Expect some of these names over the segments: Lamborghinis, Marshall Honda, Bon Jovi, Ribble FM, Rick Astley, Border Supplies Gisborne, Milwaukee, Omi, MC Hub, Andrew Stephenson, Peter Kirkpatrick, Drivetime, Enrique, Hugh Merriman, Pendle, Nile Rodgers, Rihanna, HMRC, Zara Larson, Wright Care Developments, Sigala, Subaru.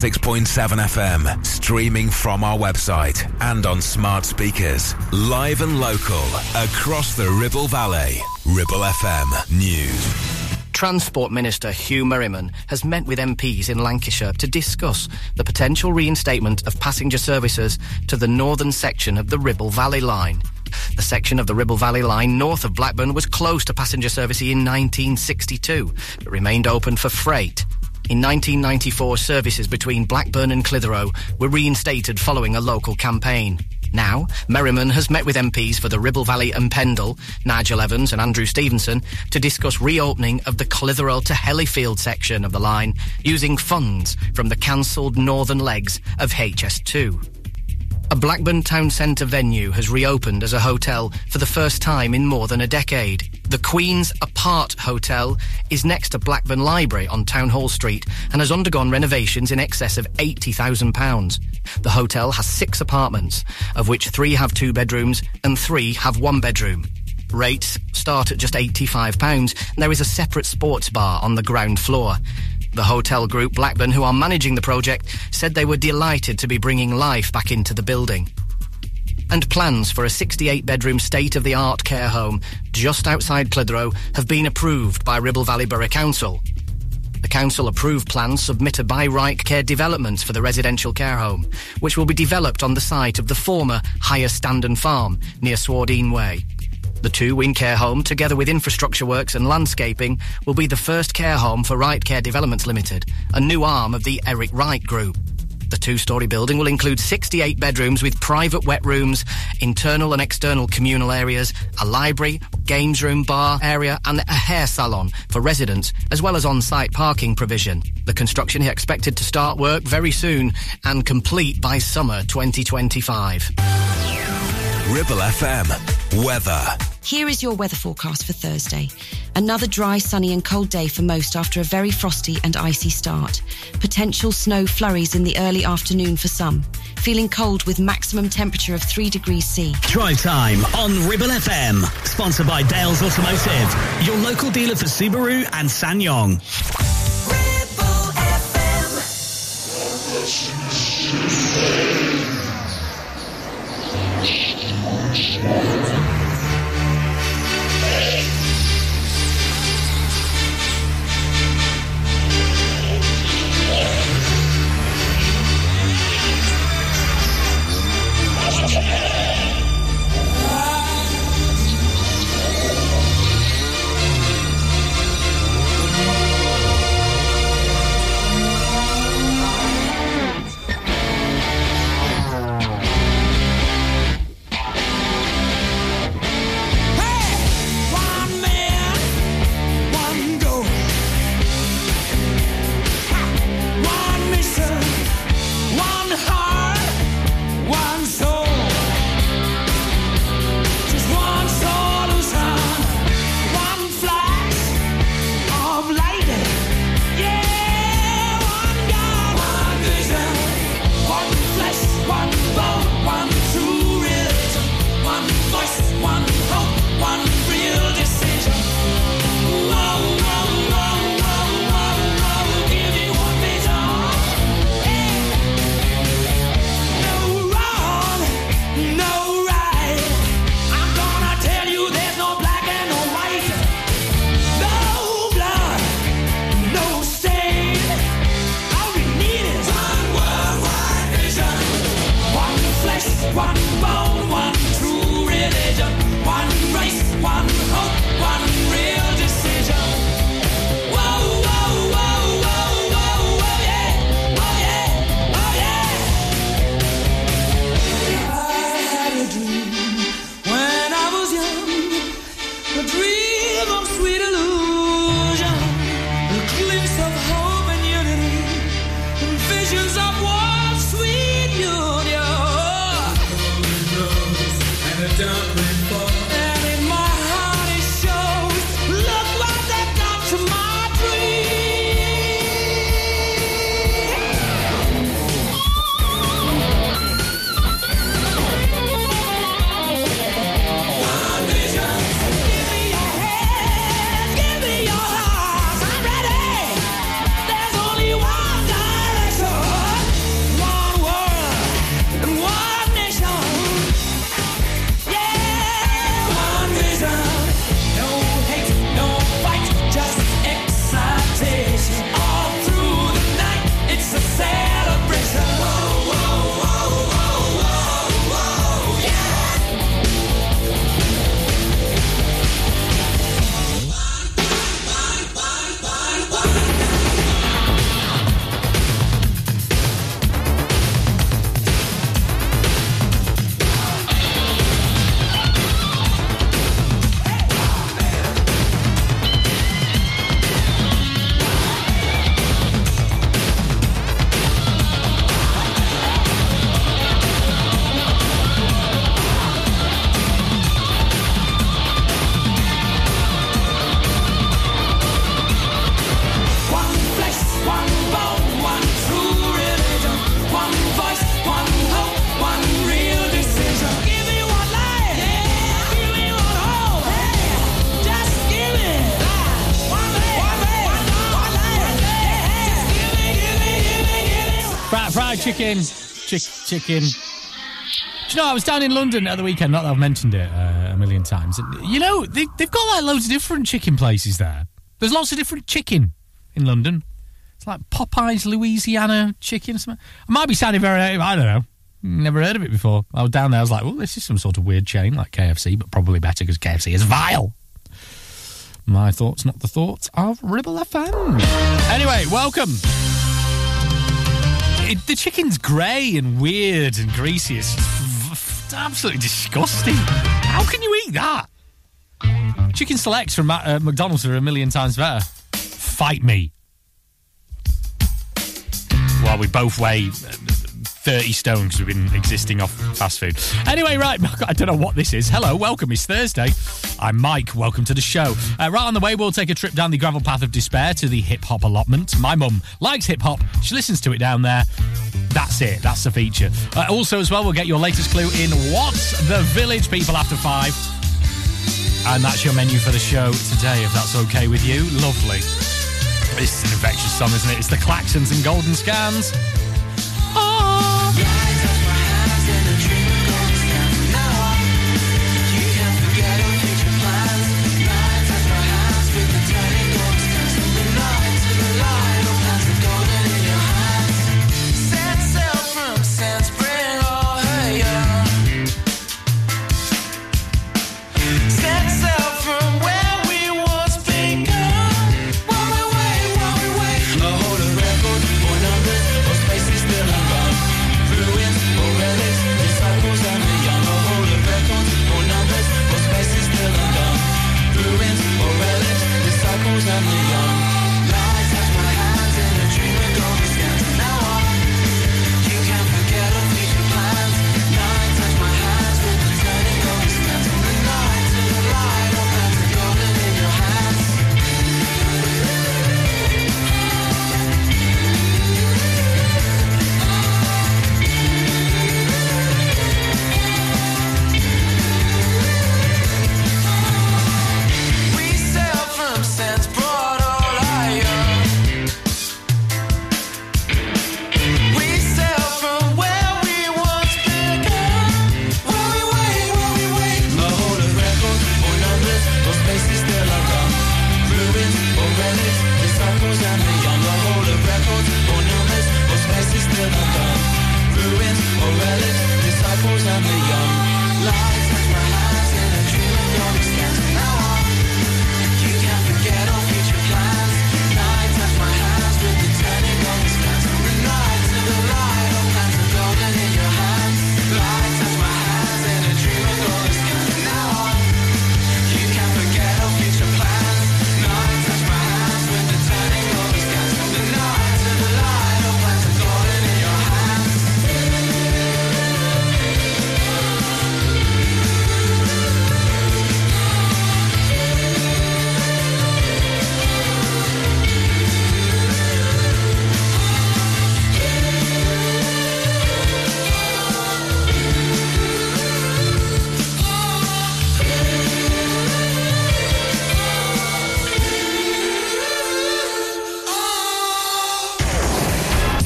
6.7 FM, streaming from our website and on smart speakers, live and local, across the Ribble Valley. Ribble FM News. Transport Minister Hugh Merriman has met with MPs in Lancashire to discuss the potential reinstatement of passenger services to the northern section of the Ribble Valley Line. The section of the Ribble Valley Line north of Blackburn was closed to passenger service in 1962, but remained open for freight. In 1994, services between Blackburn and Clitheroe were reinstated following a local campaign. Now, Merriman has met with MPs for the Ribble Valley and Pendle, Nigel Evans and Andrew Stephenson, to discuss reopening of the Clitheroe to Hellifield section of the line using funds from the cancelled northern legs of HS2. A Blackburn Town Centre venue has reopened as a hotel for the first time in more than a decade. The Queen's Apart Hotel is next to Blackburn Library on Town Hall Street and has undergone renovations in excess of £80,000. The hotel has 6 apartments, of which 3 have 2 bedrooms and 3 have 1 bedroom. Rates start at just £85 and there is a separate sports bar on the ground floor. The hotel group Blackburn, who are managing the project, said they were delighted to be bringing life back into the building. And plans for a 68-bedroom state-of-the-art care home just outside Clitheroe have been approved by Ribble Valley Borough Council. The council approved plans submitted by Wright Care Developments for the residential care home, which will be developed on the site of the former Higher Standen Farm near Swardine Way. The 2-wing care home, together with infrastructure works and landscaping, will be the first care home for Wright Care Developments Limited, a new arm of the Eric Wright Group. The 2-storey building will include 68 bedrooms with private wet rooms, internal and external communal areas, a library, games room, bar area and a hair salon for residents, as well as on-site parking provision. The construction is expected to start work very soon and complete by summer 2025. Ribble FM weather. Here is your weather forecast for Thursday. Another dry, sunny and cold day for most after a very frosty and icy start. Potential snow flurries in the early afternoon for some. Feeling cold with maximum temperature of 3 degrees C. Drive time on Ribble FM. Sponsored by Dales Automotive, your local dealer for Subaru and Sanyong. Ribble FM. fried chicken. Chicken. Do you know, I was down in London at the weekend, not that I've mentioned it a million times. And, you know, they've got like loads of different chicken places there. There's lots of different chicken in London. It's like Popeye's Louisiana chicken or something. I might be sounding very, I don't know. Never heard of it before. I was down there, I was like, well, this is some sort of weird chain like KFC, but probably better because KFC is vile. My thoughts, not the thoughts of Ribble FM. Anyway, welcome. The chicken's grey and weird and greasy. It's absolutely disgusting. How can you eat that? Chicken selects from McDonald's are a million times better. Fight me. Well, we both weigh 30 stone because we've been existing off fast food. Anyway, right, I don't know what this is. Hello, welcome, it's Thursday. I'm Mike, welcome to the show. Right on the way, we'll take a trip down the gravel path of despair to the hip-hop allotment. My mum likes hip-hop, she listens to it down there. That's it, that's the feature. Also, as well, we'll get your latest clue in What's the Village, people after 5. And that's your menu for the show today, if that's okay with you. Lovely. It's an infectious song, isn't it? It's the Klaxons and Golden Scans. Oh!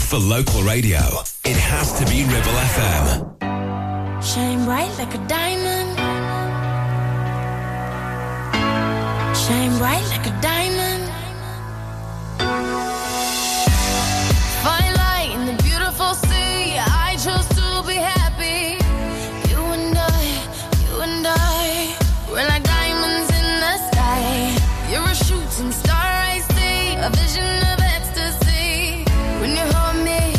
For local radio, it has to be Ribble FM. Shine bright like a diamond. Shine bright like a diamond. Fine light in the beautiful sea. I chose to be happy. You and I, we're like diamonds in the sky. You're a shooting star, I see, a vision of ecstasy. When you hold me,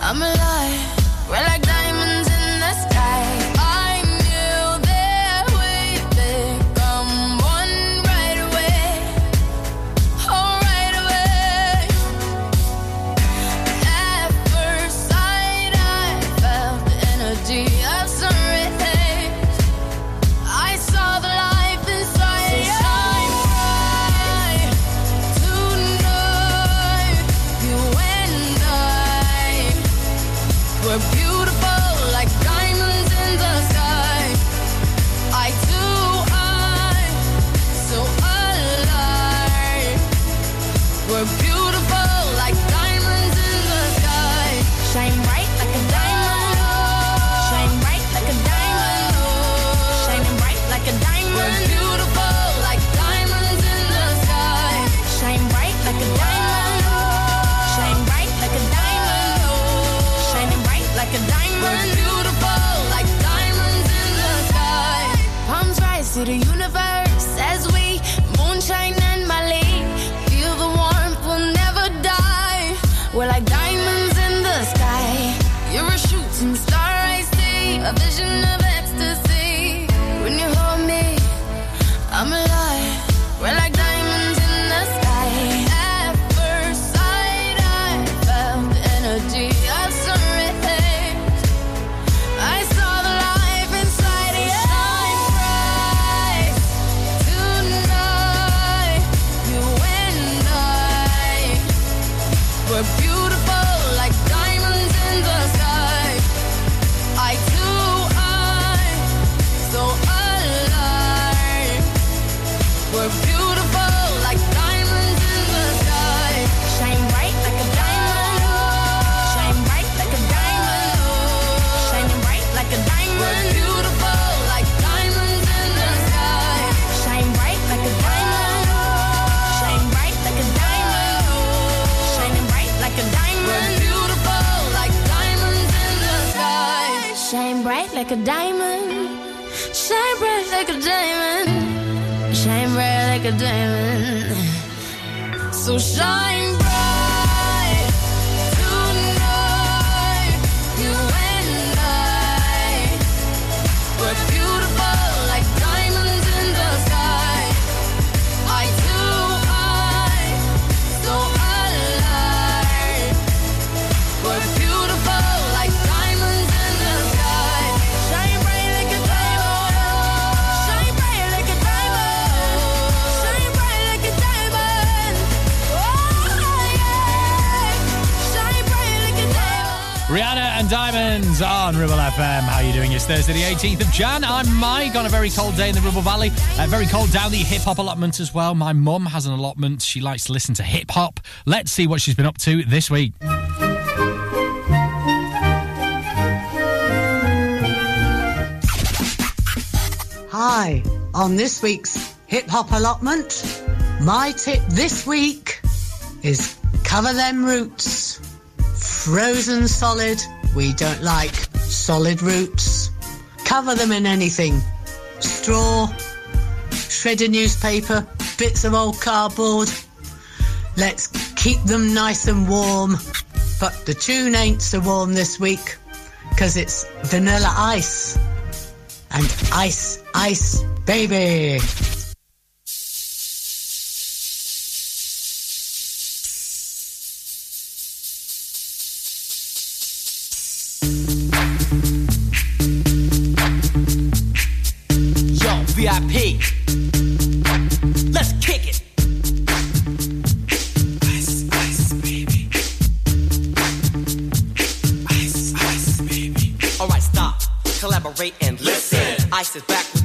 I'm alive. We're like diamonds in the sky. I knew that we'd become one right away. Oh, right away. At first sight, I felt the energy of sunrise. I saw the life inside. So shine bright tonight. You and I, we're beautiful like diamonds in the sky. Eye to eye, so alive. We're beautiful like diamonds in the sky. to the universe as we moonshine and Mali. Feel the warmth, we'll never die. We're like diamonds in the sky. You're a shooting star, I see a vision of ecstasy. When you hold me, I'm alive. We're like diamonds in the sky. At first sight, I felt the energy of surrender. Like a diamond, shine bright like a diamond, shine bright like a diamond. So shine bright. Rihanna and Diamonds on Ribble FM. How are you doing? It's Thursday the 18th of Jan. I'm Mike on a very cold day in the Ribble Valley. Very cold down the hip-hop allotment as well. My mum has an allotment. She likes to listen to hip-hop. Let's see what she's been up to this week. Hi. On this week's hip-hop allotment, my tip this week is cover them roots. Frozen solid, we don't like solid roots. Cover them in anything. Straw, shredded newspaper, bits of old cardboard. Let's keep them nice and warm. But the tune ain't so warm this week, because it's Vanilla Ice. And Ice, Ice, Baby. VIP, let's kick it. Ice, ice, baby. Ice, ice, baby. All right, stop, collaborate and listen. Ice is back with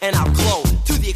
and I'll glow.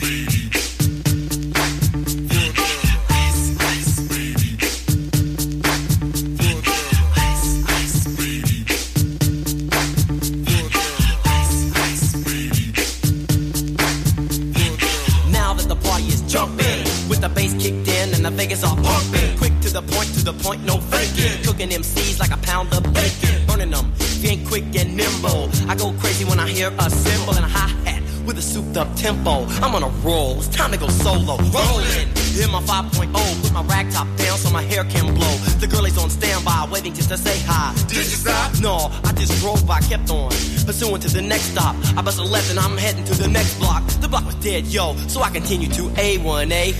baby. Vegas all pumping, quick to the point, no faking. Cooking MCs like a pound of bacon, burning them, being quick and nimble. I go crazy when I hear a cymbal and a hi-hat with a souped-up tempo. I'm on a roll, it's time to go solo. Rolling, in my 5.0, put my rag top down so my hair can blow. The girl is on standby, waiting just to say hi. Did you stop? No, I just drove by, kept on pursuing to the next stop. I bust a left and I'm heading to the next block. The block was dead, yo, so I continue to A1A.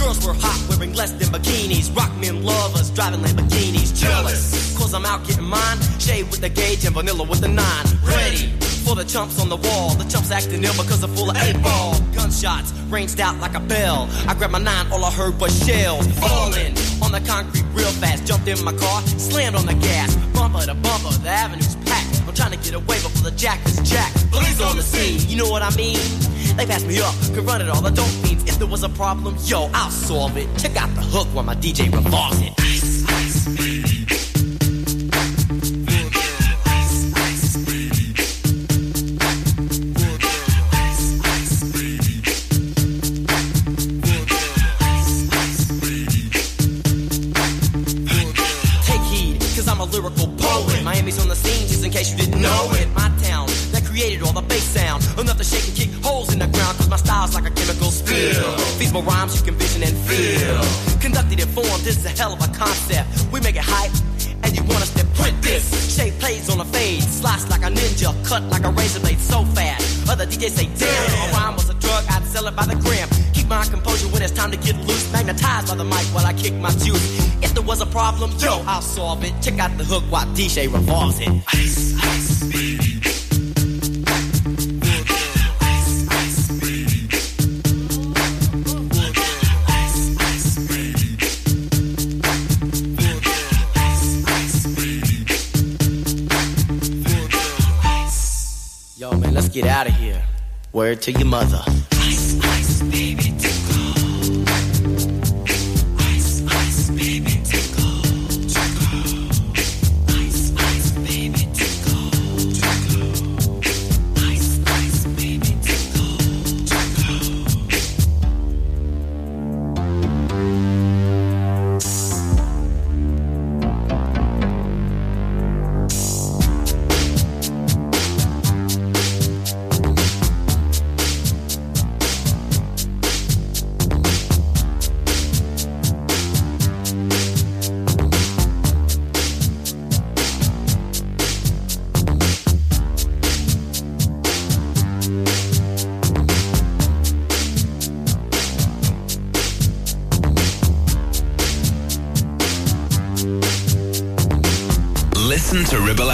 Girls were hot, wearing less than bikinis. Rock men love us, driving Lamborghinis. Jealous, cause I'm out getting mine. Shade with the gauge and vanilla with the 9. Ready for the chumps on the wall. The chumps acting ill because they're full of 8-ball. Gunshots ranged out like a bell. I grabbed my 9, all I heard was shells falling on the concrete real fast. Jumped in my car, slammed on the gas. Bumper to bumper, the avenue's packed. I'm trying to get away before the jack is jacked. Police on the scene, you know what I mean? They pass me up, could run it all. I don't mean if there was a problem, yo, I'll solve it. Check out the hook while my DJ revolves it. Ice, ice, baby. Rhymes you can vision and feel. Conducted in form, this is a hell of a concept. We make it hype, and you want us to print this. Shape plays on a fade, slice like a ninja, cut like a razor blade so fast. Other DJs say, damn, a rhyme was a drug, I'd sell it by the gram. Keep my composure when it's time to get loose. Magnetized by the mic while I kick my juice. If there was a problem, yo, I'll solve it. Check out the hook while DJ revolves it. Ice, ice, baby. Get out of here. Word to your mother. Ice, ice, baby, tickle. Ice, ice, baby, tickle, tickle. Ice, ice, baby, tickle, tickle. Ice, ice, baby, tickle, to Ribble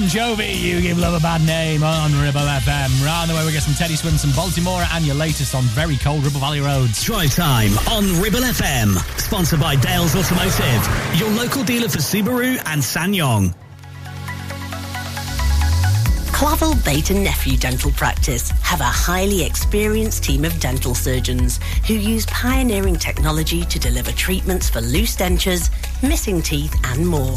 Bon Jovi, You Give Love a Bad Name on Ribble FM. Round the way we get some Teddy Swimson, Baltimore, and your latest on very cold Ribble Valley roads. Drive time on Ribble FM, sponsored by Dales Automotive, your local dealer for Subaru and Sanyong. Clavel Bait and Nephew Dental Practice have a highly experienced team of dental surgeons who use pioneering technology to deliver treatments for loose dentures, missing teeth and more.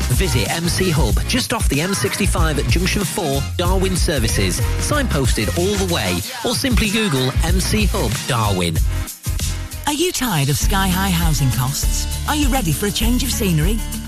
Visit MC Hub, just off the M65 at Junction 4, Darwin Services. Signposted all the way, or simply Google MC Hub Darwin. Are you tired of sky-high housing costs? Are you ready for a change of scenery?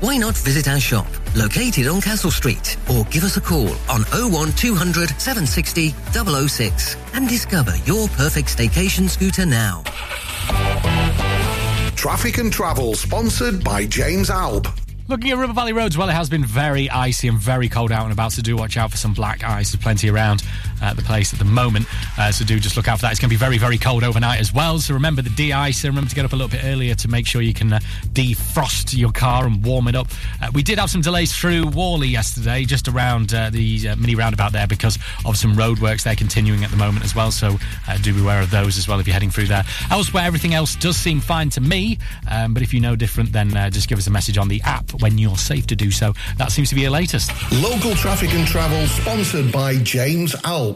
Why not visit our shop, located on Castle Street, or give us a call on 01200 760 006 and discover your perfect staycation scooter now. Traffic and Travel, sponsored by James Alpe. Looking at River Valley roads, well, it has been very icy and very cold out and about, so do watch out for some black ice. There's plenty around the place at the moment, so do just look out for that. It's going to be very, very cold overnight as well, so remember the de-ice. Remember to get up a little bit earlier to make sure you can defrost your car and warm it up. We did have some delays through Worley yesterday, just around the mini roundabout there because of some roadworks. They're continuing at the moment as well, so do be aware of those as well if you're heading through there. Elsewhere, everything else does seem fine to me, but if you know different, then just give us a message on the app when you're safe to do so. That seems to be your latest. Local Traffic and Travel, sponsored by James Alpe.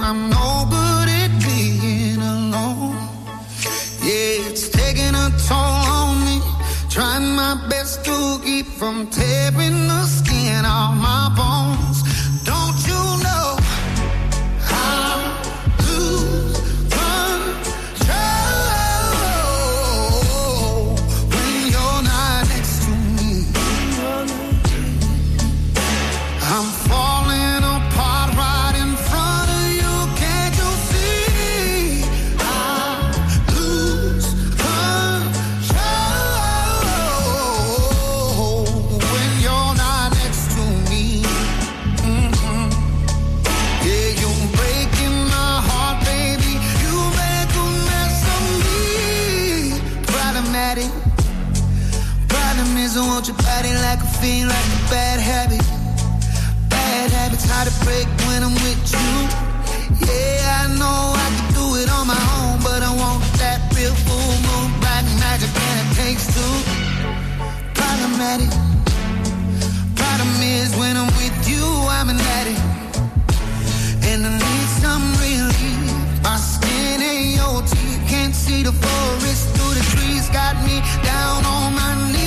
I'm no good at being alone. Yeah, it's taking a toll on me. Trying my best to keep from tearing the skin off my bones. Don't you know? Want your body like a fiend, like a bad habit. Bad habits hard to break when I'm with you. Yeah, I know I can do it on my own, but I want that real full moon, black magic, and it takes two. Problematic. Problem is when I'm with you, I'm an addict, and I need some relief. My skin ain't your teeth, can't see the forest through the trees. Got me down on my knees.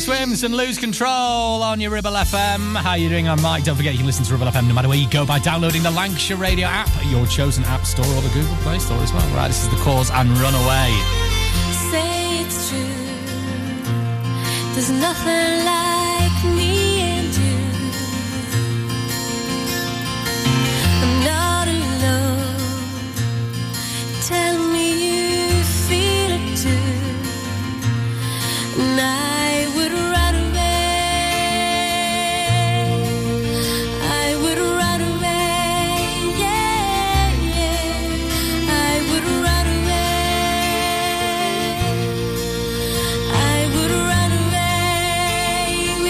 Swims and Lose Control on your Ribble FM. How are you doing on Mike? Don't forget you can listen to Ribble FM no matter where you go by downloading the Lancashire Radio app at your chosen app store or the Google Play Store as well. Right, this is The Cause and Runaway. Say it's true. There's nothing like me and you. I'm not alone. Tell me you feel it too. And I would run away, I would run away, yeah, yeah, I would run away, I would run away,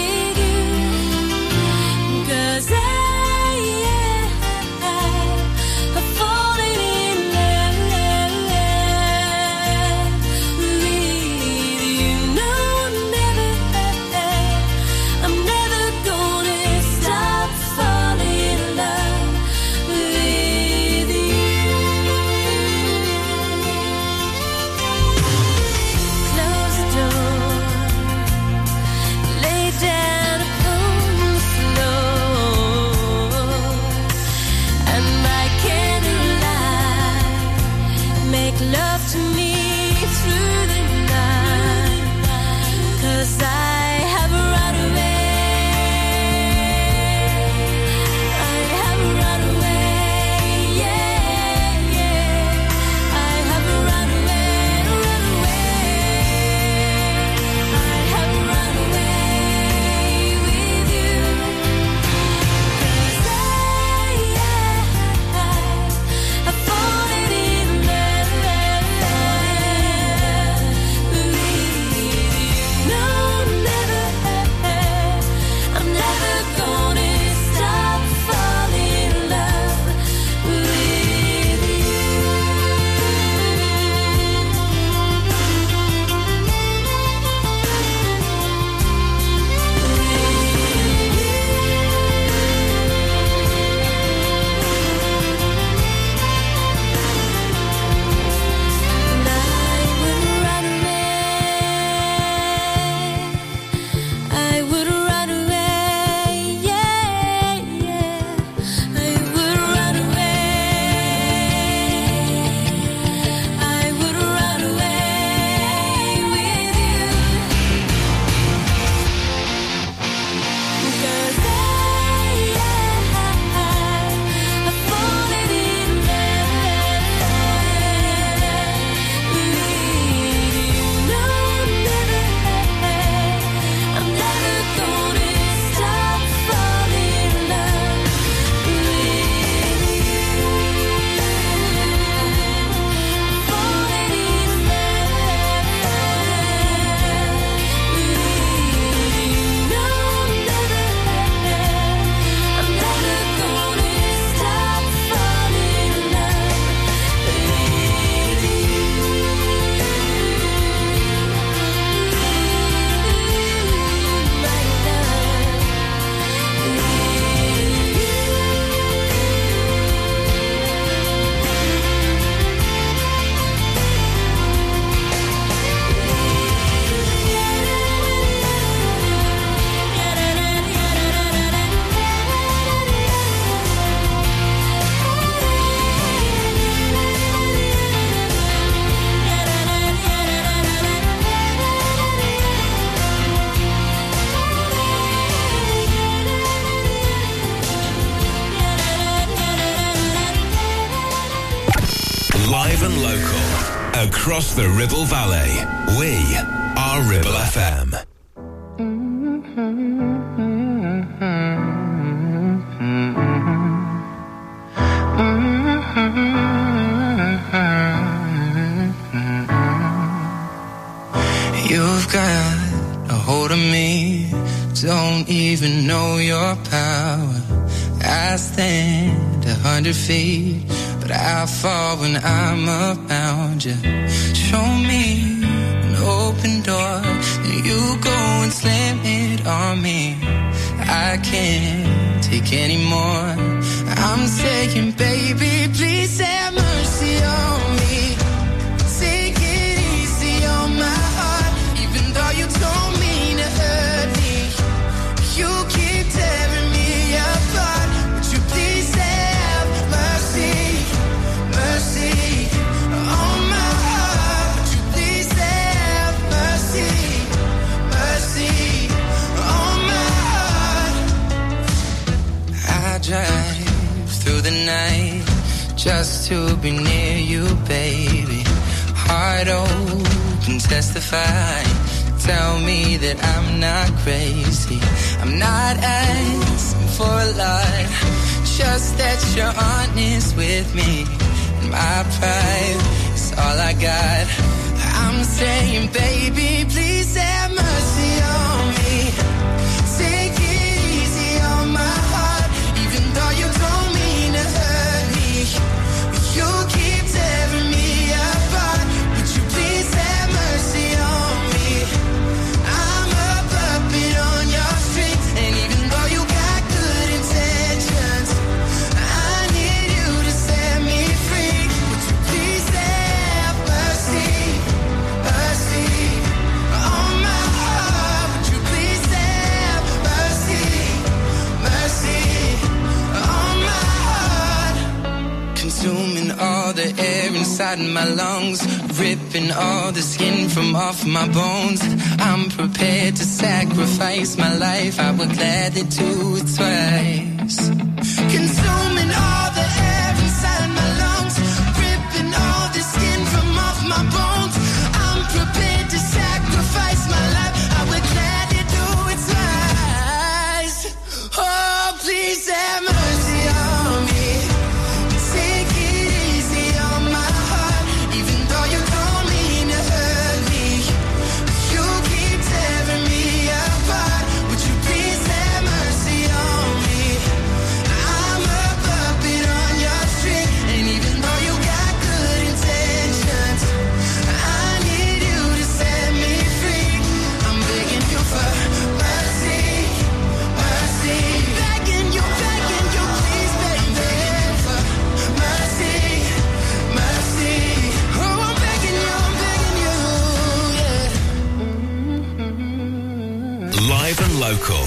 across the Ribble Valley. We are Ribble FM. You've got a hold of me, don't even know your power. I stand 100 feet, but I fall when I'm around you. Show me an open door, and you go and slam it on me. I can't take any more. I'm saying, baby, please have mercy on me. Take it easy on my heart, even though you don't mean to hurt me. You keep tearing me apart. Drive through the night just to be near you, baby. Heart open, testify. Tell me that I'm not crazy. I'm not asking for a lot, just that you're honest with me. And my pride is all I got. I'm saying, baby, please have mercy on me. Take it easy on my heart. Though you don't mean to hurt me, you keep tearing me apart. Would you please have mercy on me? I'm a puppet on your strings, and even though you got good intentions, I need you to set me free. Would you please have mercy, mercy on my heart? Would you please have mercy, mercy? Consuming all the air inside my lungs, ripping all the skin from off my bones. I'm prepared to sacrifice my life. I would gladly do it twice. Consuming all the air inside my lungs, ripping all the skin from off my bones. I'm prepared to sacrifice my life. I would gladly do it twice. Oh, please have mercy on me. And local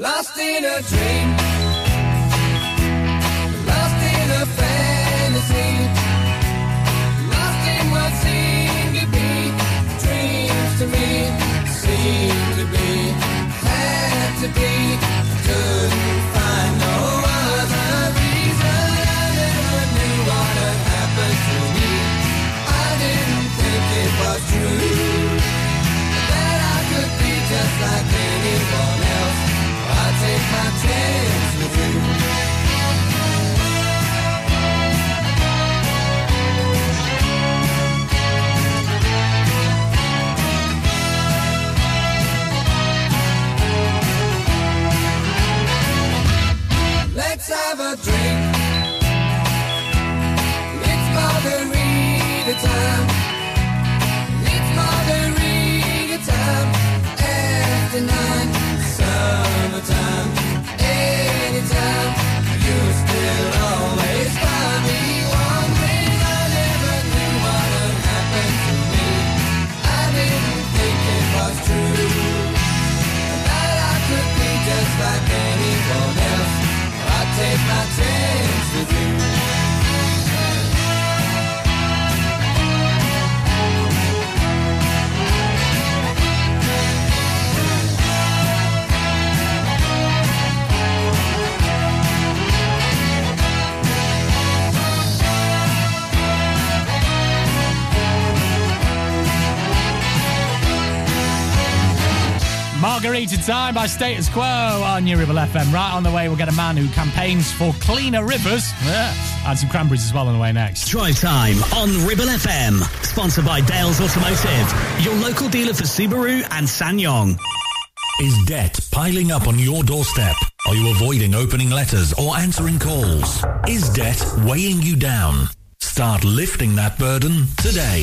Lost in a dream, lost in a Completed Time by Status Quo on your Ribble FM. Right on the way, we'll get a man who campaigns for cleaner rivers. Yeah. And some cranberries as well on the way next. Drive Time on Ribble FM. Sponsored by Dales Automotive, your local dealer for Subaru and Sanyong. Is debt piling up on your doorstep? Are you avoiding opening letters or answering calls? Is debt weighing you down? Start lifting that burden today.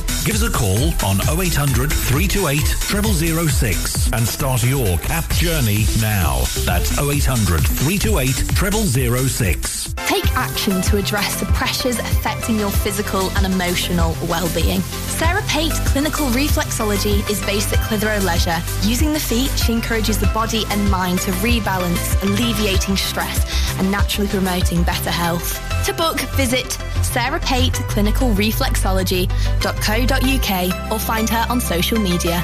Give us a call on 0800 328 0006 and start your CAP journey now. That's 0800 328 0006. Take action to address the pressures affecting your physical and emotional well-being. Sarah Pate Clinical Reflexology is based at Clitheroe Leisure. Using the feet, she encourages the body and mind to rebalance, alleviating stress and naturally promoting better health. To book, visit sarahpateclinicalreflexology.co.uk or find her on social media.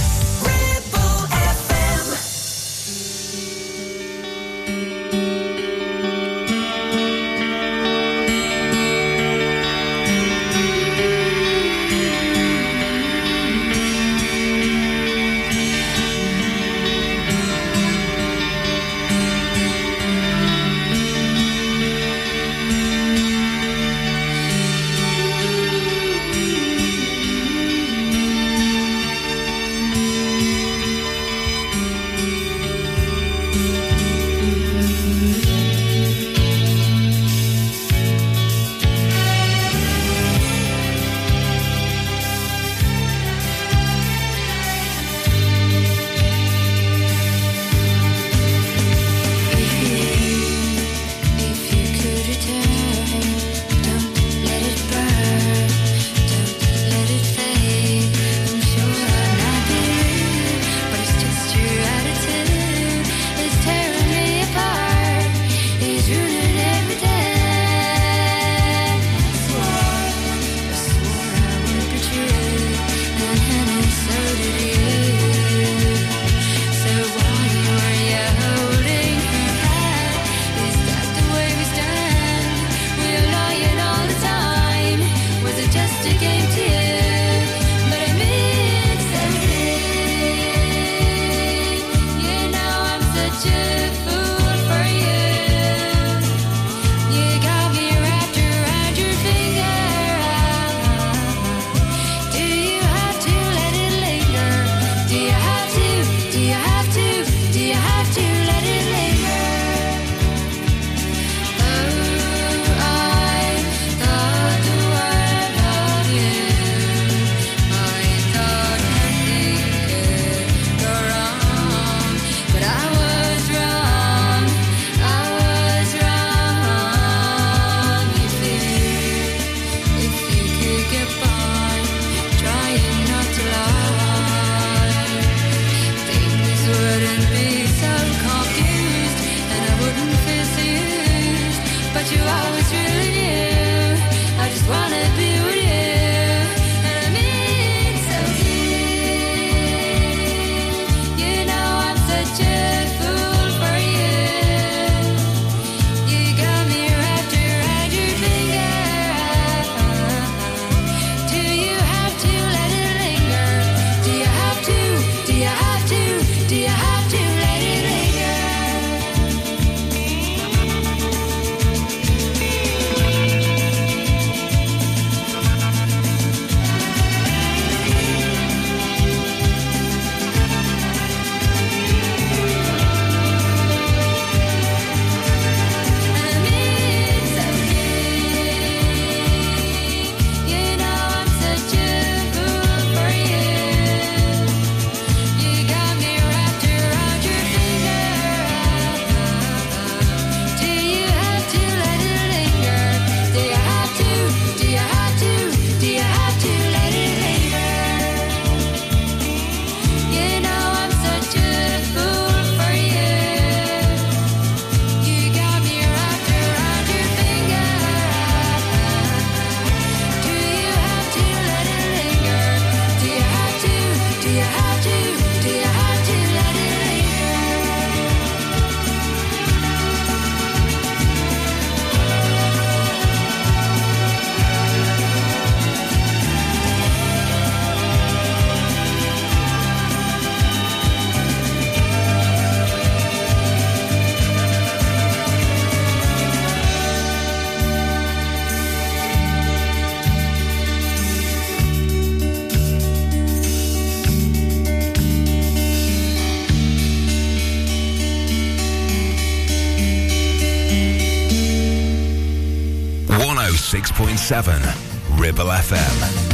106.7 Ribble FM.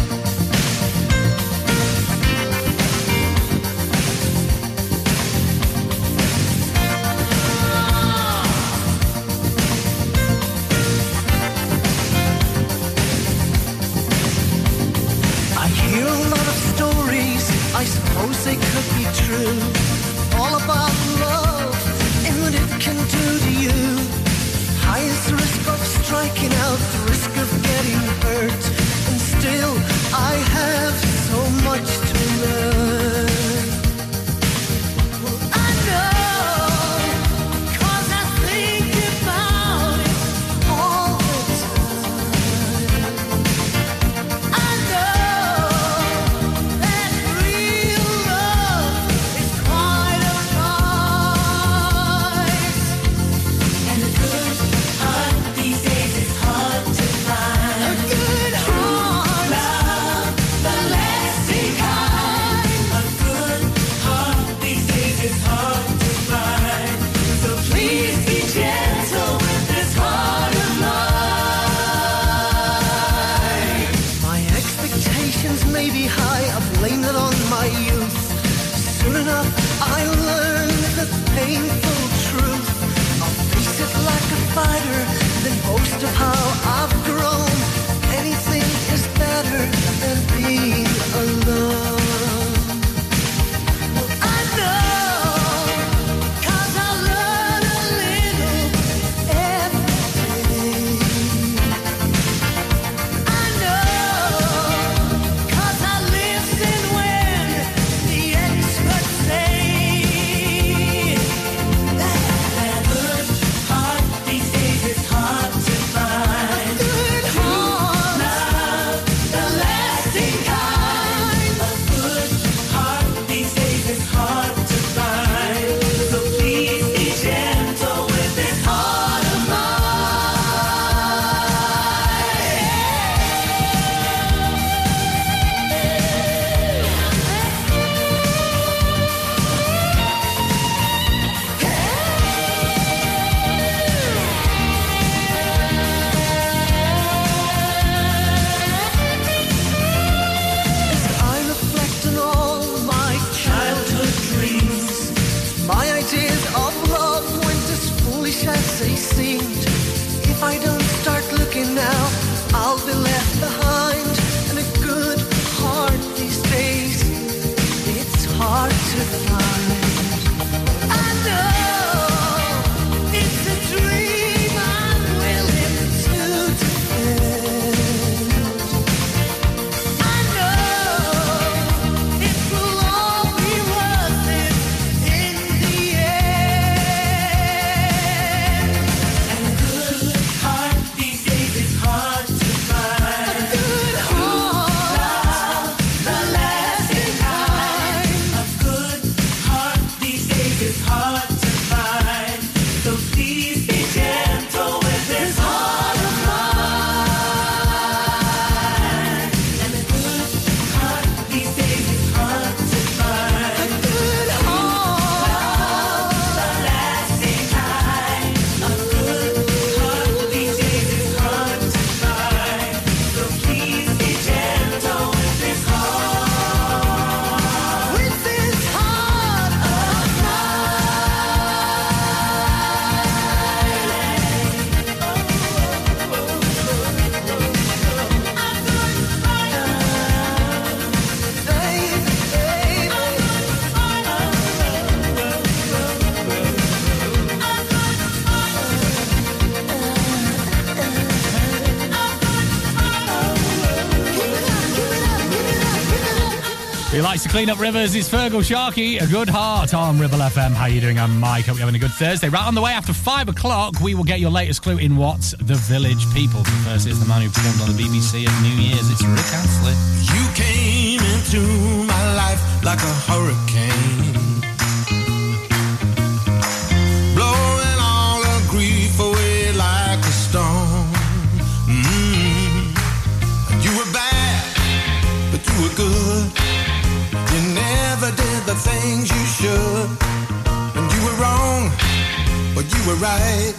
To clean up rivers is Fergal Sharkey, A Good Heart on Ribble FM. How are you doing? I'm Mike. Hope you're having a good Thursday. Right on the way after 5 o'clock, we will get your latest clue in What's the Village People. But first, it's the man who performed on the BBC at New Year's. It's Rick Astley. You came into my life like a hurricane, blowing all the grief away like a storm. You were bad, but you were good. You never did the things you should. And you were wrong, but you were right.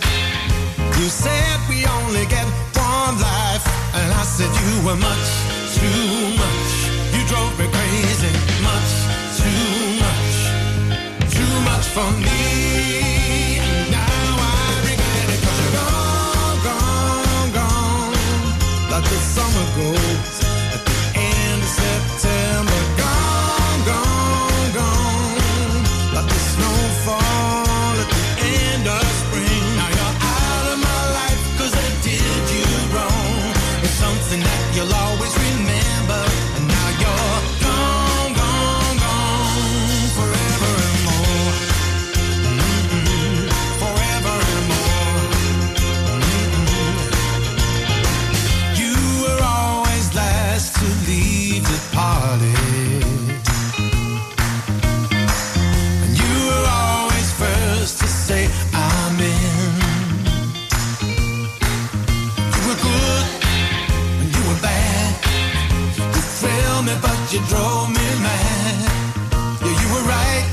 You said we only get one life. And I said you were much too much. You drove me crazy, much too much. Too much for me. And now I regret it, 'cause you're gone, gone, gone. Like the summer goes at the end of September. Gone, gone, gone. Like the snowfall at the end of spring. Now you're out of my life 'cause I did you wrong. It's something that you'll always remember. And now you're gone, gone, gone. Forever and more. Mm-mm. Forever and more. Mm-mm. You were always last to leave the party. You drove me mad. Yeah, you were right,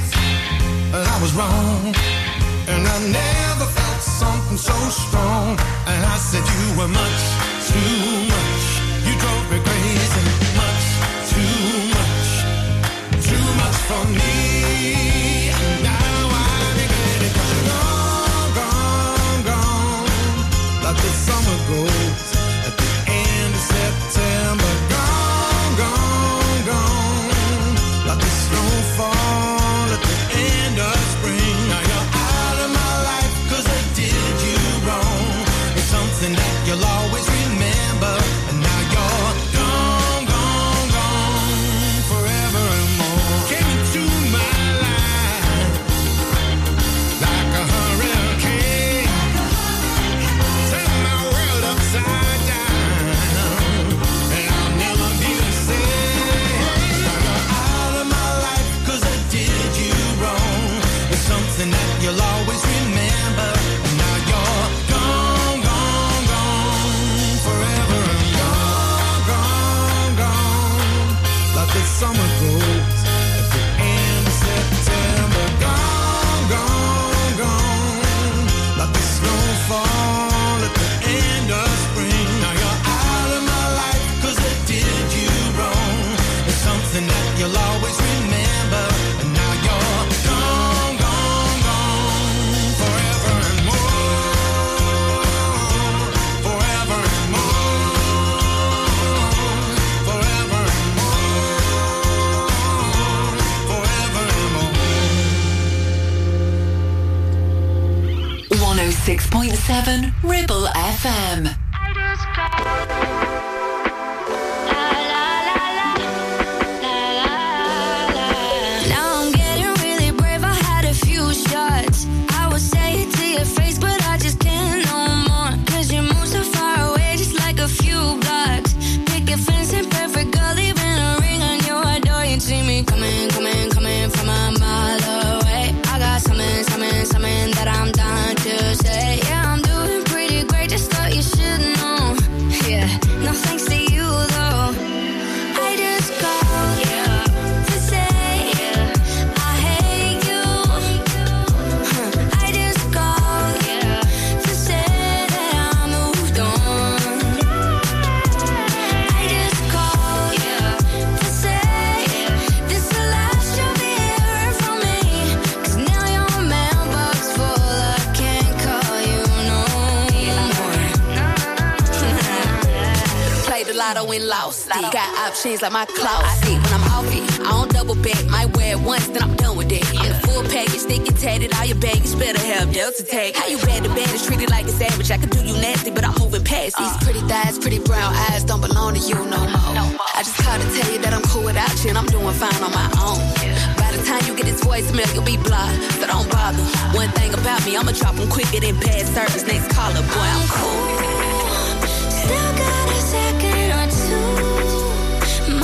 and I was wrong. And I never felt something so strong. And I said you were much too much. You drove me crazy, much too much. Too much for me. And now I regret it, 'cause you're gone, gone, gone. Like the summer goes at the end of September. Gone, gone. Snowfall at the end of spring. Now you're out of my life 'cause I did you wrong. It's something that you'll always remember. And now you're gone, gone, gone. Forever and more. Came into my life like a hurricane. Turn my world upside down. And I'll never be the same. Something that you'll always remember. And now you're gone, gone, gone. Forever and gone, gone, gone. Like the summer goes at the end of September. Gone, gone, gone. Like the snowfall at the end of spring. Now you're out of my life 'cause I did you wrong. It's something that you'll always remember. And now you're gone. .7 Ribble FM. I just la la la la la la. Now I'm getting really brave. I had a few shots. I would say it to your face, but I just can't no more. 'Cause you move so far away, just like a few blocks. Pick a fence and perfect girl, leaving a ring on your door. You see me coming, coming, coming from a mile away. I got something, something, something that I'm dying to say. We lost. Got options like my clothes. I see when I'm off it. I don't double back. Might wear it once, then I'm done with it. Yeah. I'm the full package, thick and tatted. All your baggage better have Delta tag. How you bad to bad is treated like a savage. I could do you nasty, but I'm moving past. These pretty thighs, pretty brown eyes don't belong to you no more. No more. I just called to tell you that I'm cool without you and I'm doing fine on my own. Yeah. By the time you get this voicemail, you'll be blocked, so don't bother. One thing about me, I'ma drop them quicker than bad service. Next caller, boy, I'm cool. Still got a second or two. From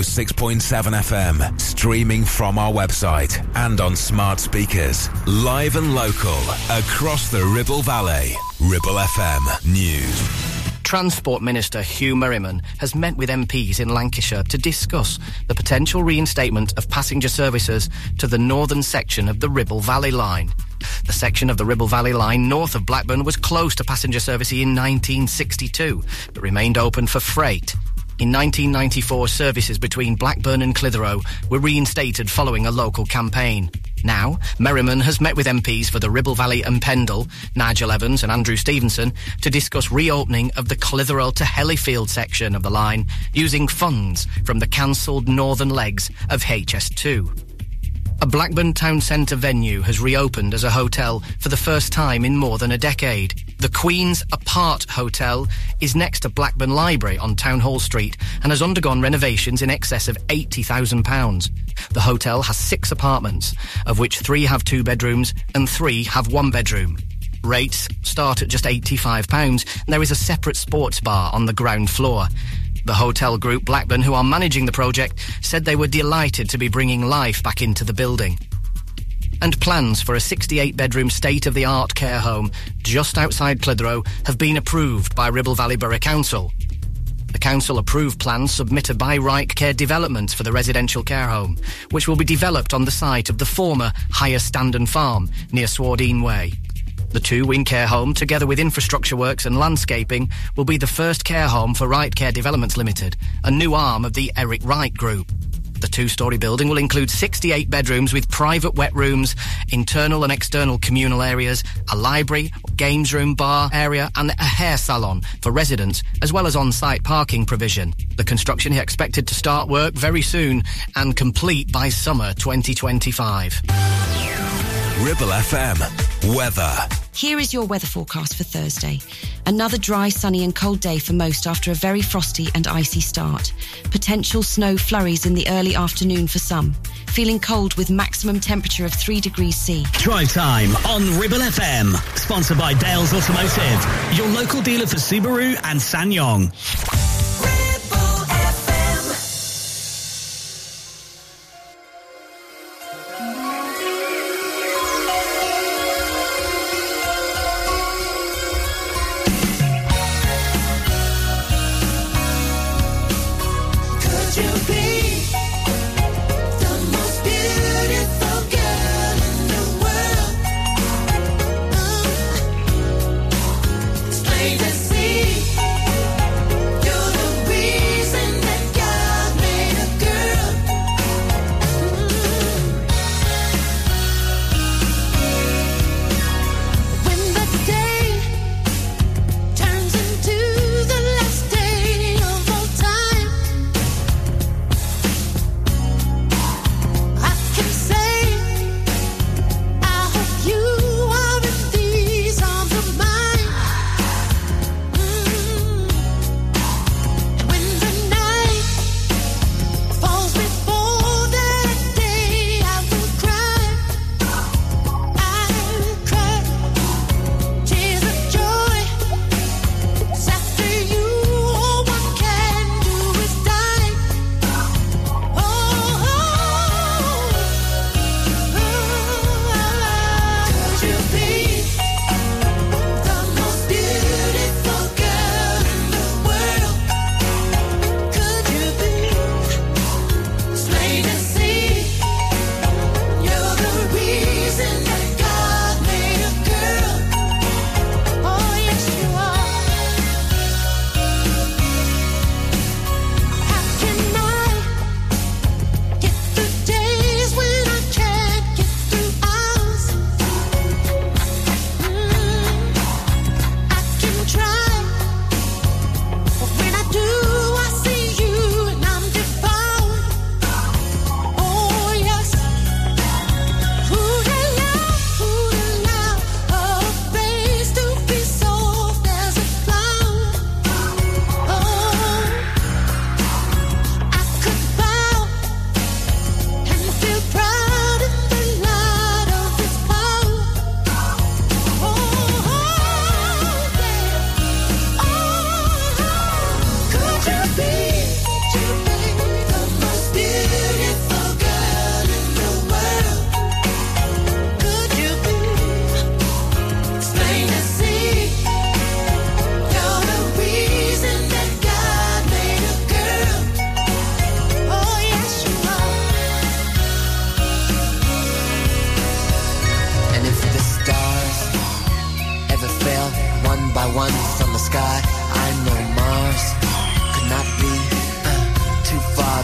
106.7 FM, streaming from our website and on smart speakers, live and local, across the Ribble Valley. Ribble FM News. Transport Minister Hugh Merriman has met with MPs in Lancashire to discuss the potential reinstatement of passenger services to the northern section of the Ribble Valley Line. The section of the Ribble Valley Line north of Blackburn was closed to passenger service in 1962, but remained open for freight. In 1994, services between Blackburn and Clitheroe were reinstated following a local campaign. Now, Merriman has met with MPs for the Ribble Valley and Pendle, Nigel Evans and Andrew Stephenson, to discuss reopening of the Clitheroe to Hellifield section of the line using funds from the cancelled northern legs of HS2. A Blackburn Town Centre venue has reopened as a hotel for the first time in more than a decade. The Queen's Apart Hotel is next to Blackburn Library on Town Hall Street and has undergone renovations in excess of £80,000. The hotel has 6 apartments, of which 3 have 2 bedrooms and 3 have 1 bedroom. Rates start at just £85 and there is a separate sports bar on the ground floor. The hotel group Blackburn, who are managing the project, said they were delighted to be bringing life back into the building. And plans for a 68-bedroom state-of-the-art care home just outside Clitheroe have been approved by Ribble Valley Borough Council. The council approved plans submitted by Wright Care Developments for the residential care home, which will be developed on the site of the former Higher Standen Farm near Swardine Way. The two-wing care home, together with infrastructure works and landscaping, will be the first care home for Wright Care Developments Limited, a new arm of the Eric Wright Group. The two-storey building will include 68 bedrooms with private wet rooms, internal and external communal areas, a library, games room, bar area and a hair salon for residents, as well as on-site parking provision. The construction is expected to start work very soon and complete by summer 2025. Ribble FM weather. Here is your weather forecast for Thursday. Another dry, sunny and cold day for most after a very frosty and icy start. Potential snow flurries in the early afternoon for some. Feeling cold with maximum temperature of 3 degrees C. Drive time on Ribble FM. Sponsored by Dales Automotive, your local dealer for Subaru and Sanyong.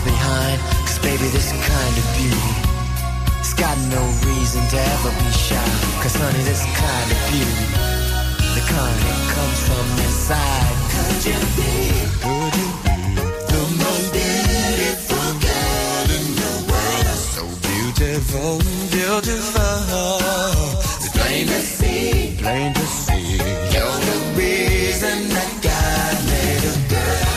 behind, cause baby this kind of beauty, it's got no reason to ever be shy, cause honey this kind of beauty, the kind that comes from inside. Could you be, would you be the most beautiful girl in the world? So beautiful, beautiful, it's plain to see, plain to see, you're the reason that God made a girl.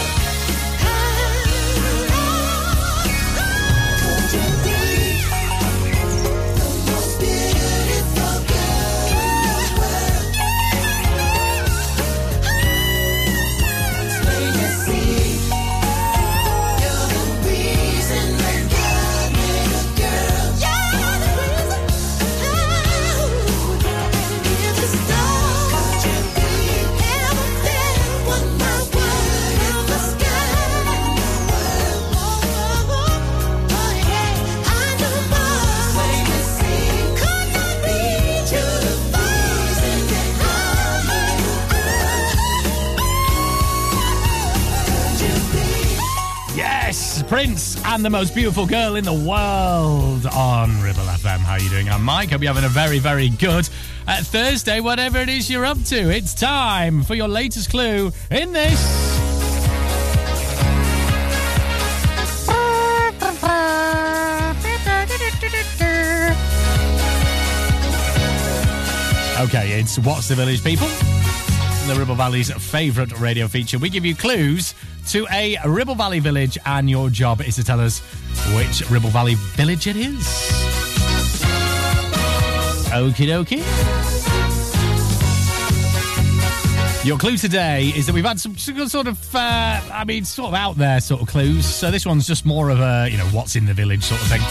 Prince and the most beautiful girl in the world on Ribble FM. How are you doing? I'm Mike. Hope you're having a very, very good Thursday, whatever it is you're up to. It's time for your latest clue in this... Okay, it's What's the Village, people? The Ribble Valley's favourite radio feature. We give you clues to a Ribble Valley village, and your job is to tell us which Ribble Valley village it is. Okie dokie. Your clue today is that we've had some sort of, sort of out there sort of clues. So this one's just more of a, what's in the village sort of thing.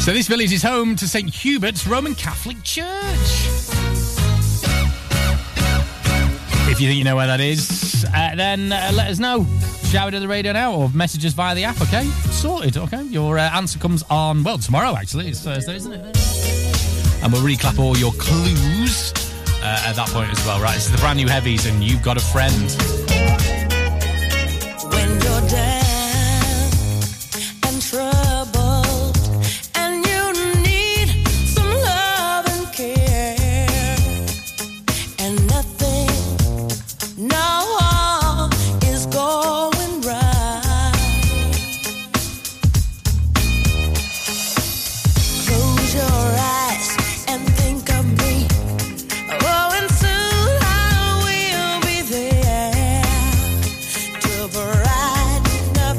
So this village is home to St. Hubert's Roman Catholic Church. If you think you know where that is, then let us know. Shout it at the radio now or message us via the app, okay? Sorted, okay? Your answer comes on, tomorrow, actually. It's Thursday, isn't it? And we'll reclap all your clues at that point as well, right? This is the brand new Heavies and You've Got a Friend. When you're down and troubled and you need some love and care and nothing. No all is going right. Close your eyes and think of me. Oh, and soon I will be there to brighten up.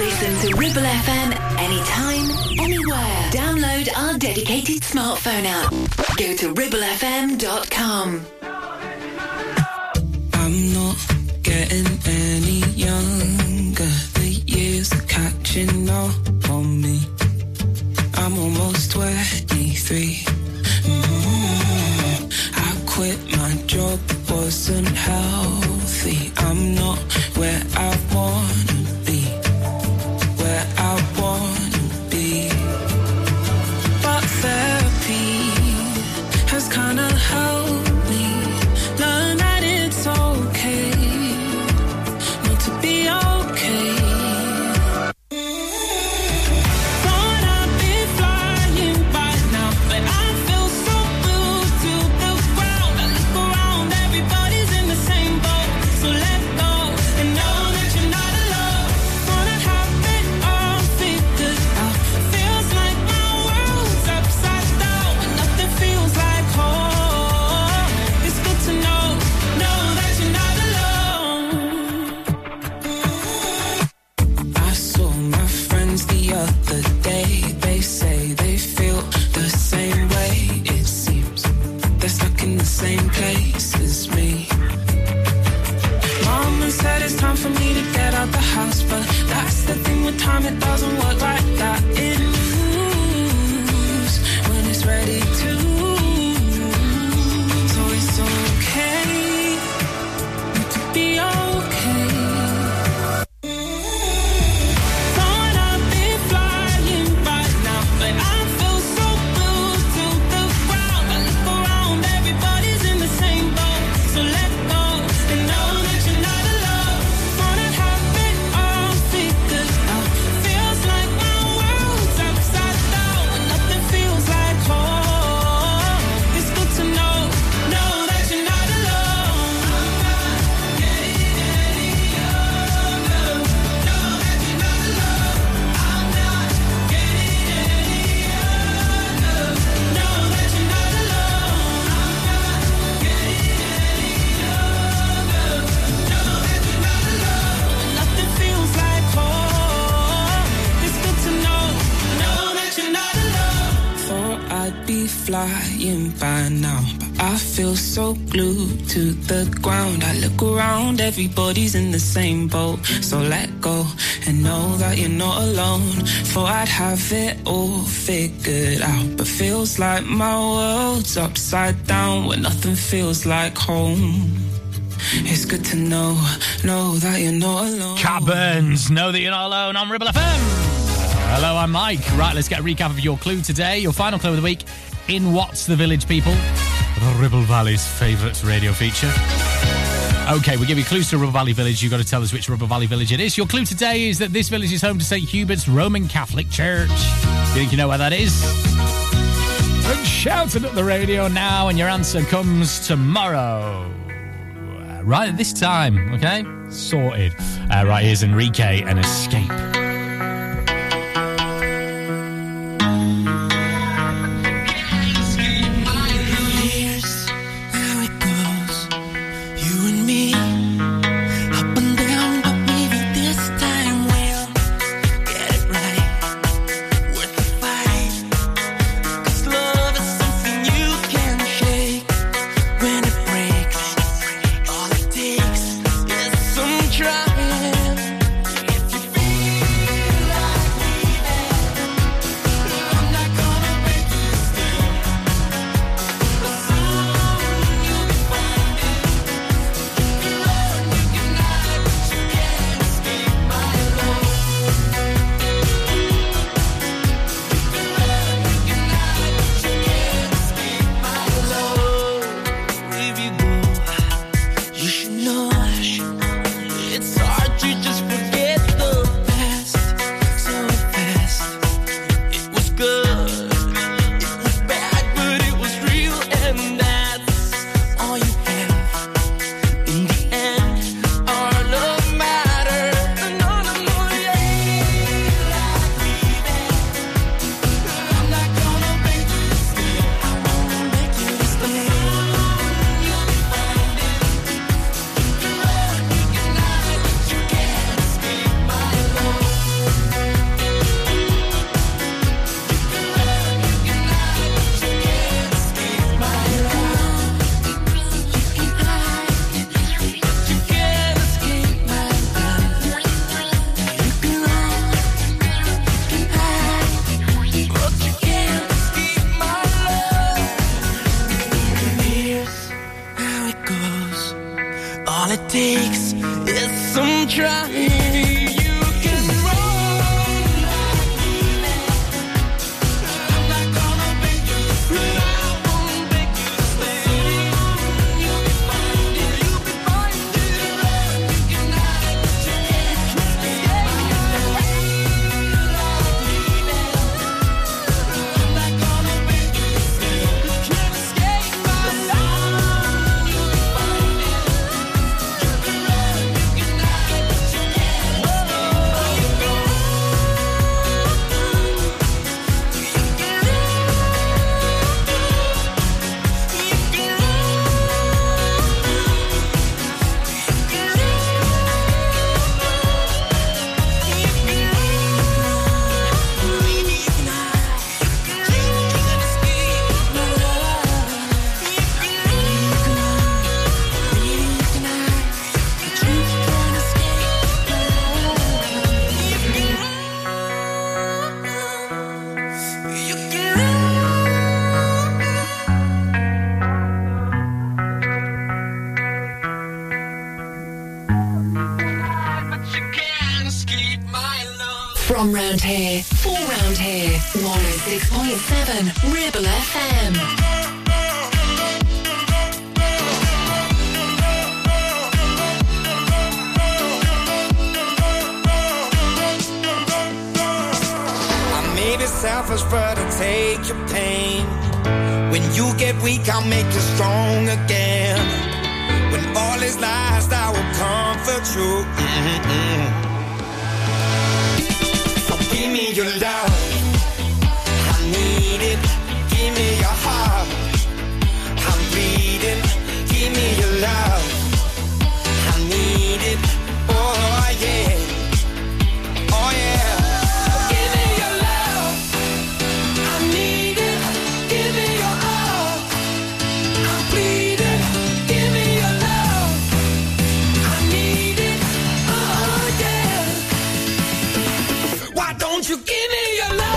Listen to Ribble FM anytime, anywhere. Download our dedicated smartphone app. Go to ribblefm.com. I'm not getting any younger. The years are catching up on me. I'm almost 23. I quit my job, wasn't healthy. I'm not where I want to be, where I want to be. But therapy has kind of helped me learn that it's okay not to be okay. Time it doesn't work like that. It moves when it's ready to. So it's okay to be okay. Thought I'd be flying right now, but I feel so glued to the ground. I look around, everybody's in the same boat. So let go and know that you're not alone. Wanna have it all figured out. Flying by now, but I feel so glued to the ground. I look around, everybody's in the same boat. So let go and know that you're not alone. Thought I'd have it all figured out, but feels like my world's upside down when nothing feels like home. It's good to know that you're not alone. Cat Burns, know that you're not alone on Ribble FM. Hello, I'm Mike. Right, let's get a recap of your clue today. Your final clue of the week in What's the Village People? Ribble Valley's favourite radio feature. OK, we'll give you clues to Ribble Valley Village. You've got to tell us which Ribble Valley Village it is. Your clue today is that this village is home to St Hubert's Roman Catholic Church. You think you know where that is? And shout it at the radio now, and your answer comes tomorrow. Right at this time, OK? Sorted. Right, here's Enrique and Escape. Try it if you feel Yes, I'm trying. Ribble FM. I may be selfish, but I take your pain. When you get weak, I'll make you strong again. When all is lost, I will comfort you. Mm-mm-mm. So give me your love. Give me your heart, I'm bleeding. Give me your love, I need it. Oh yeah, oh yeah. Give me your love, I need it. Give me your all, I'm bleeding. Give me your love, I need it. Oh yeah. Why don't you give me your love?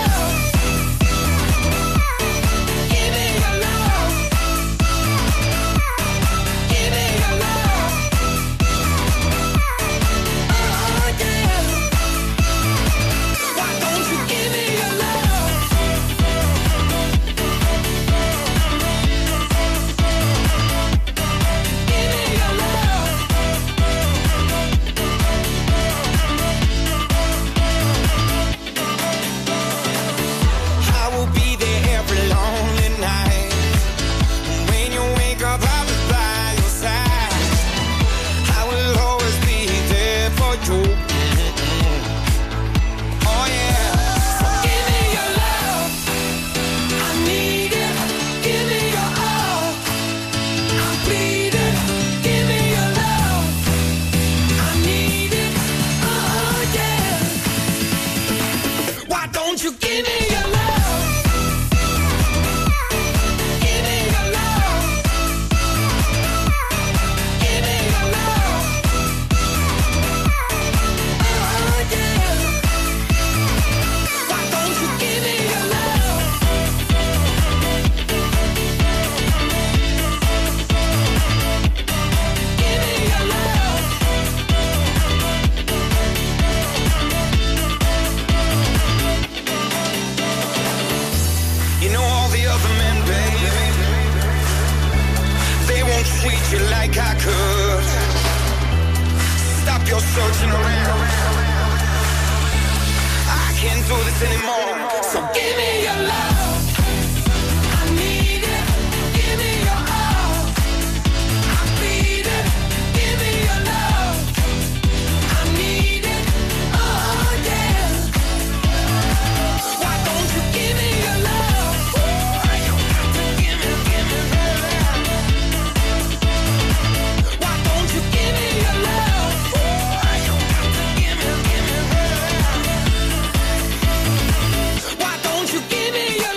Give me your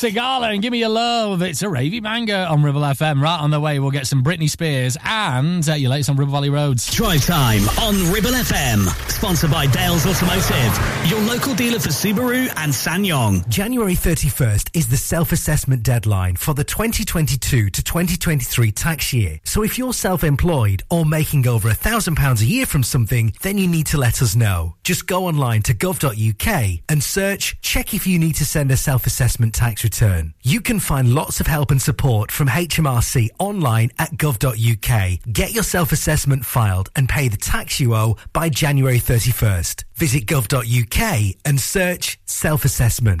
Sigala and Give Me Your Love. It's a ravey banger on Ribble FM. Right on the way, we'll get some Britney Spears and your latest on Ribble Valley Roads. Drive time on Ribble FM. Sponsored by Dales Automotive, your local dealer for Subaru and SsangYong. January 31st is the self-assessment deadline for the 2022 to 2023 tax year. So if you're self-employed or making over £1,000 a year from something, then you need to let us know. Just go online to gov.uk and search, check if you need to send a self-assessment tax return. You can find lots of help and support from HMRC online at gov.uk. Get your self-assessment filed and pay the tax you owe by January 31st. Visit gov.uk and search self-assessment.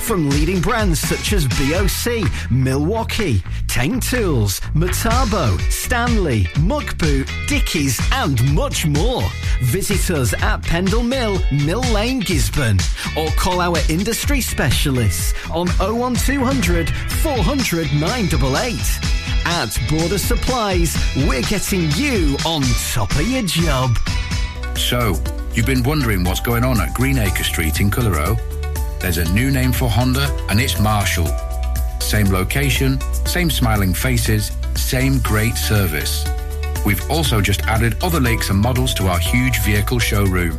From leading brands such as BOC, Milwaukee, Tang Tools, Metabo, Stanley, Muck Boot, Dickies and much more. Visit us at Pendle Mill, Mill Lane, Gisborne, or call our industry specialists on 01200 400 988. At Border Supplies, we're getting you on top of your job. So, you've been wondering what's going on at Greenacre Street in Clitheroe? There's a new name for Honda, and it's Marshall. Same location, same smiling faces, same great service. We've also just added other lakes and models to our huge vehicle showroom.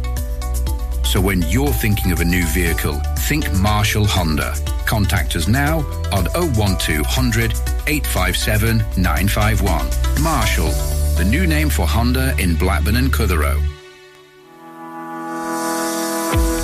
So when you're thinking of a new vehicle, think Marshall Honda. Contact us now on 01200 857 951. Marshall, the new name for Honda in Blackburn and Clitheroe.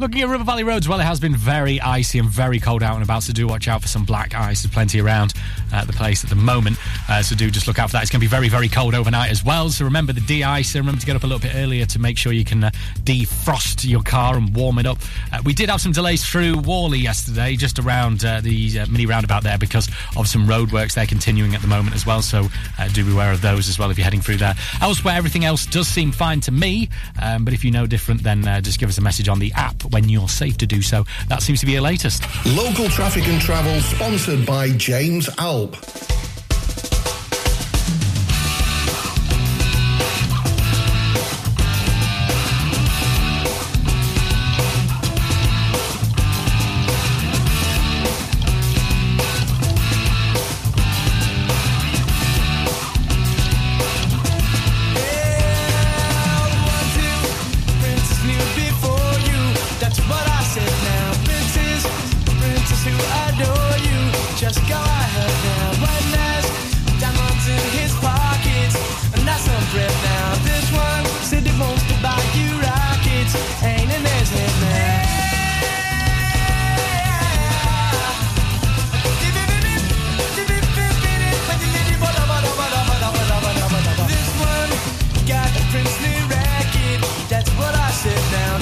Looking at River Valley Roads, well, it has been very icy and very cold out and about, so do watch out for some black ice. There's plenty around the place at the moment, so do just look out for that. It's going to be very, very cold overnight as well, so remember the de-ice, and remember to get up a little bit earlier to make sure you can defrost your car and warm it up. We did have some delays through Worley yesterday, just around the mini roundabout there because of some roadworks. They're continuing at the moment as well, so do beware of those as well if you're heading through there. Elsewhere, everything else does seem fine to me, but if you know different, then just give us a message on the app when you're safe to do so. That seems to be your latest. Local Traffic and Travel, sponsored by James Alpe.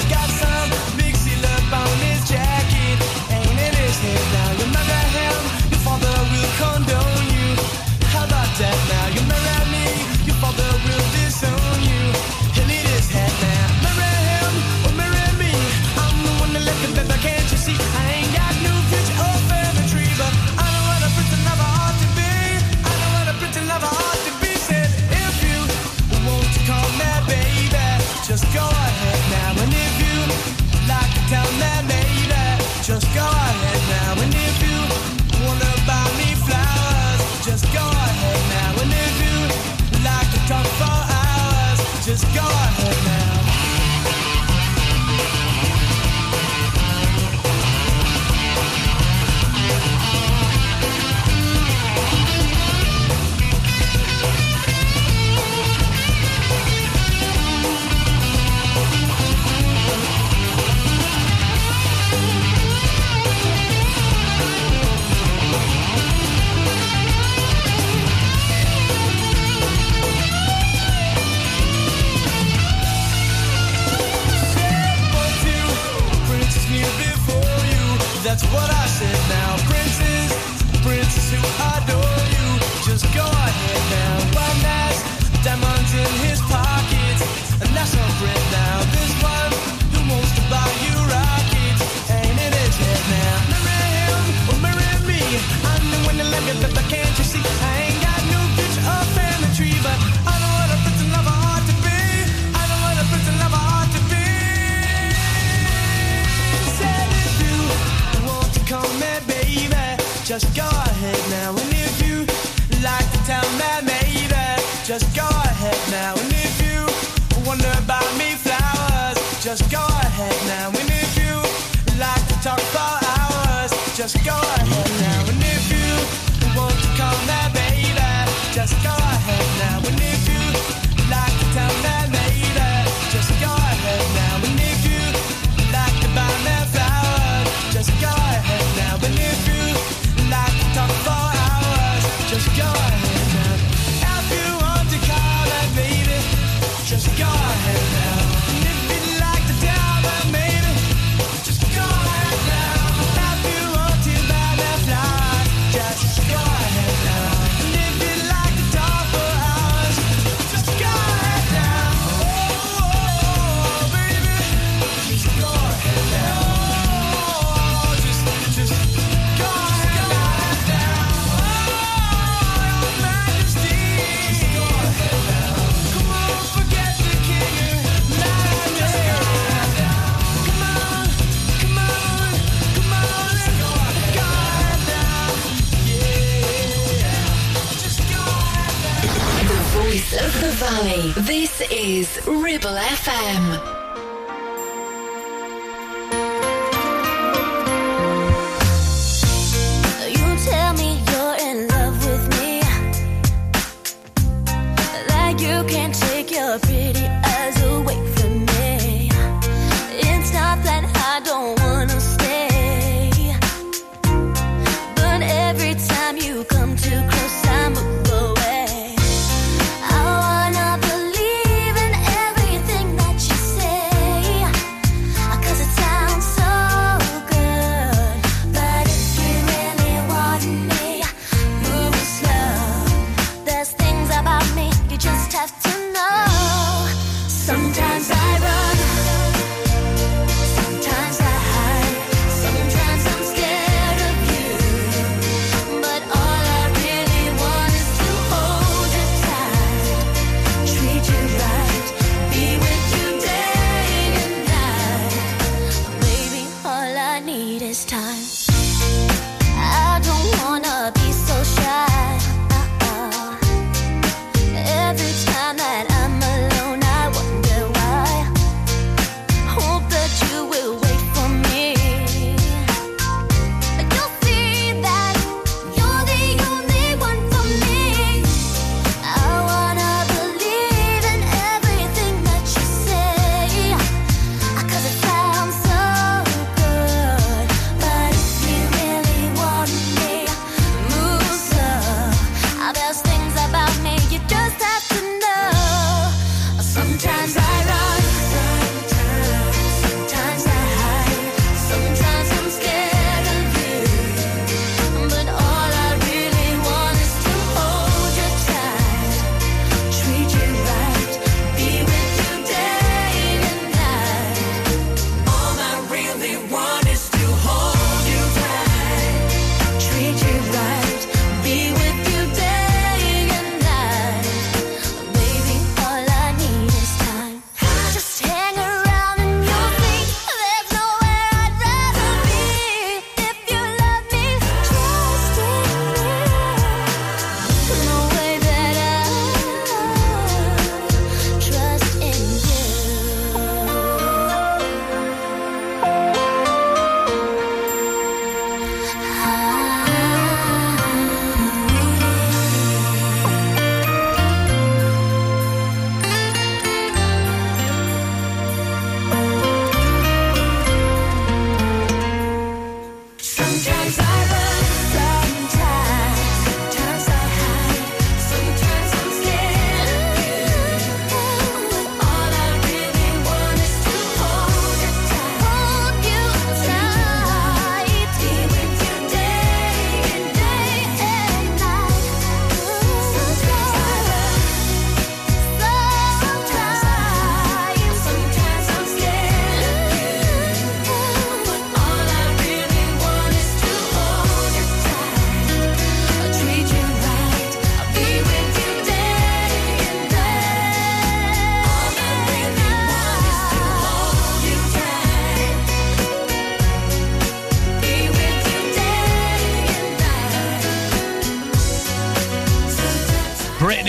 Got some mixy love. That's what I said now. Princess, princess who adore you, just go ahead now. One has diamonds in his pockets, and that's her friend now. This one who wants to buy you rockets ain't in his head now. Marry him or marry me, I'm the one that let me live, but can't you see? I ain't got no future or family tree, but I know what a prince and lover ought to be. I know what a prince and lover ought to be. Said if you want to come here, baby, just go ahead now. And if you like to tell me, baby, just go ahead now. And if you wonder about me, flowers, just go ahead now. And if you like to talk for hours, just go ahead now. And if you want to come here, baby, just go ahead now. And if you like to tell me, baby, just go ahead now. And if you like to buy me flowers, just go ahead now. And if you like to talk for hours, just go ahead now. If you want to call me, baby, just go ahead now. And if you like to tell me, baby, just go ahead now. If you want to buy me flowers, just go ahead now. And if you like to talk for hours, just go ahead now. Oh, oh, oh, baby, just go ahead now. Oh, just go ahead now. Oh, your majesty, just go ahead now. Come on, forget the king and lion. Just go ahead now. Come on, come on, come on, and go ahead now. Yeah, just go ahead now. The voice of the valley. This is Ribble FM. You tell me you're in love with me, like you can't take your pretty eyes away from me. It's not that I don't wanna stay, but every time you come too close, I move away. I wanna believe in everything that you say, 'cause it sounds so good. But if you really want me, move it slow. There's things about me you just have to know. Sometimes I run, sometimes I hide, sometimes I'm scared of you. But all I really want is to hold you tight, treat you right, be with you day and night. Baby, all I need is time. I don't wanna be so shy. Every time that I'm alone, I wonder why. Hope that you will wait for me. You'll see that you're the only one for me. I wanna believe in everything that you say, 'cause it sounds so good. But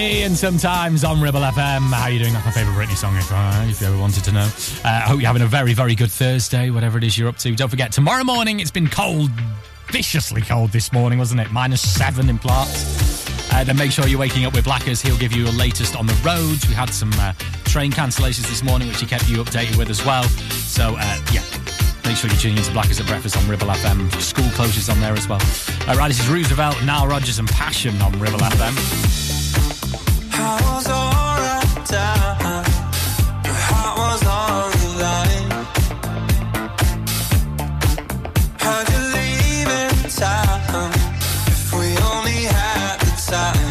Britney, and sometimes on Ribble FM. How are you doing? That's my favourite Britney song, if you ever wanted to know. I hope you're having a very, very good Thursday, whatever it is you're up to. Don't forget, tomorrow morning, it's been cold, viciously cold this morning, wasn't it? -7 in Platt. Then make sure you're waking up with Blackers. He'll give you the latest on the roads. We had some train cancellations this morning, which he kept you updated with as well. So, yeah, make sure you're tuning into Blackers at breakfast on Ribble FM. School closures on there as well. Right, this is Roosevelt, Nile Rodgers and Passion on Ribble FM. I was all right down. Your heart was on the line. How'd you leave in time? If we only had the time.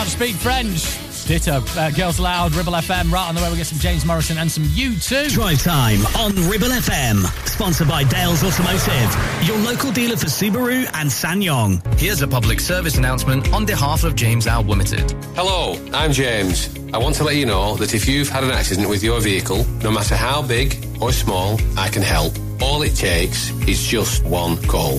can't speak French. Ditto. Girls Loud, Ribble FM. Right on the way, we get some James Morrison and some U2. Drive Time on Ribble FM. Sponsored by Dales Automotive, your local dealer for Subaru and Sanyong. Here's a public service announcement on behalf of James Alpe Limited. Hello, I'm James. I want to let you know that if you've had an accident with your vehicle, no matter how big or small, I can help. All it takes is just one call.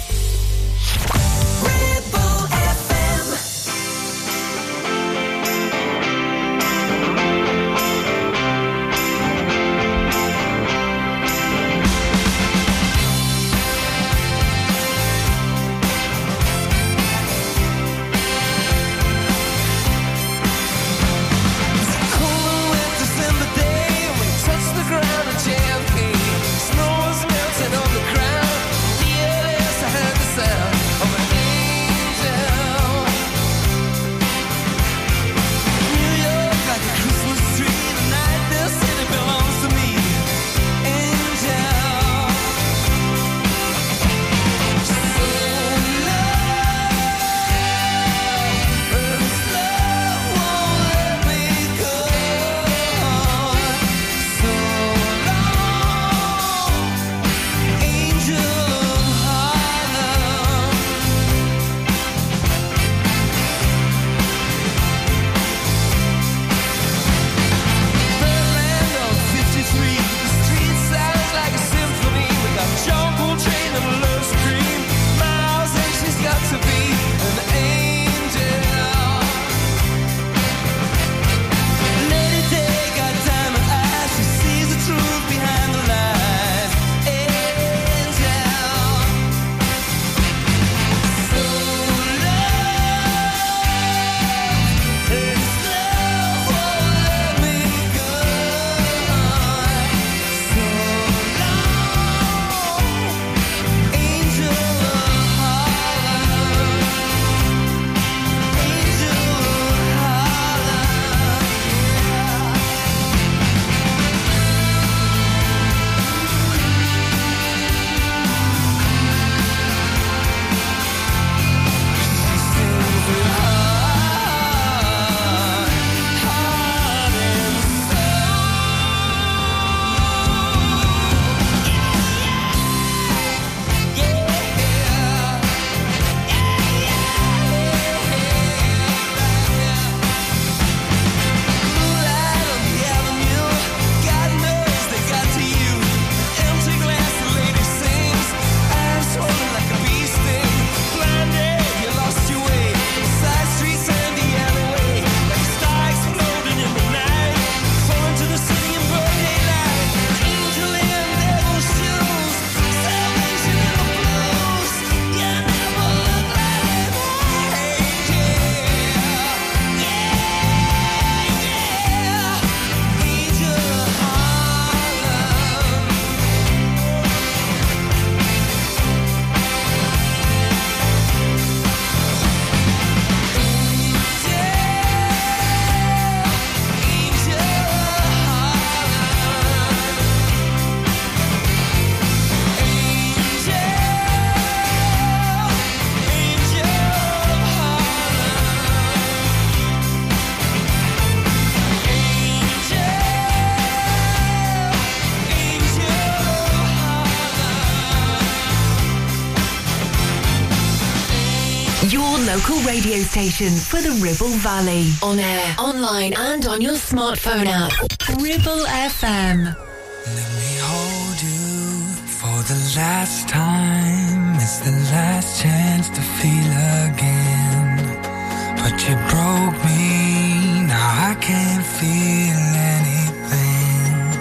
is melting on the ground. local radio stations for the Ribble Valley. On air, online and on your smartphone app. Ribble FM. Let me hold you for the last time. It's the last chance to feel again. But you broke me, now I can't feel anything.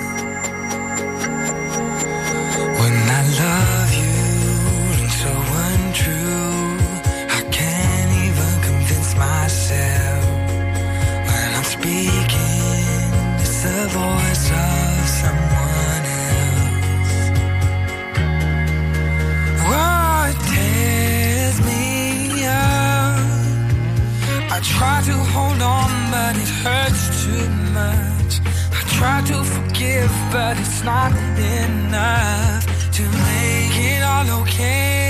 When I love you, I'm so untrue. Myself when I'm speaking, it's the voice of someone else. Oh, it tears me up. I try to hold on, but it hurts too much. I try to forgive, but it's not enough to make it all okay.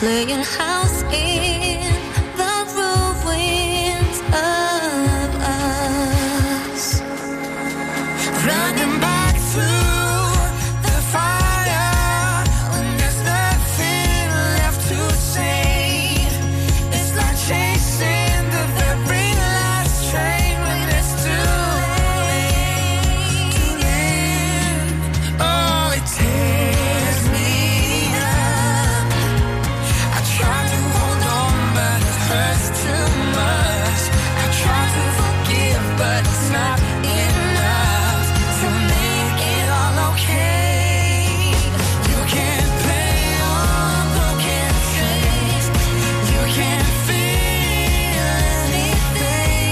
Playing house in the ruins of us. Running back through the fire when there's nothing left to say. It's like chasing the very last train when it's too late. Too late. Oh, it tears me. But it's not enough to make it all okay. You can't play on broken strings. You can't feel anything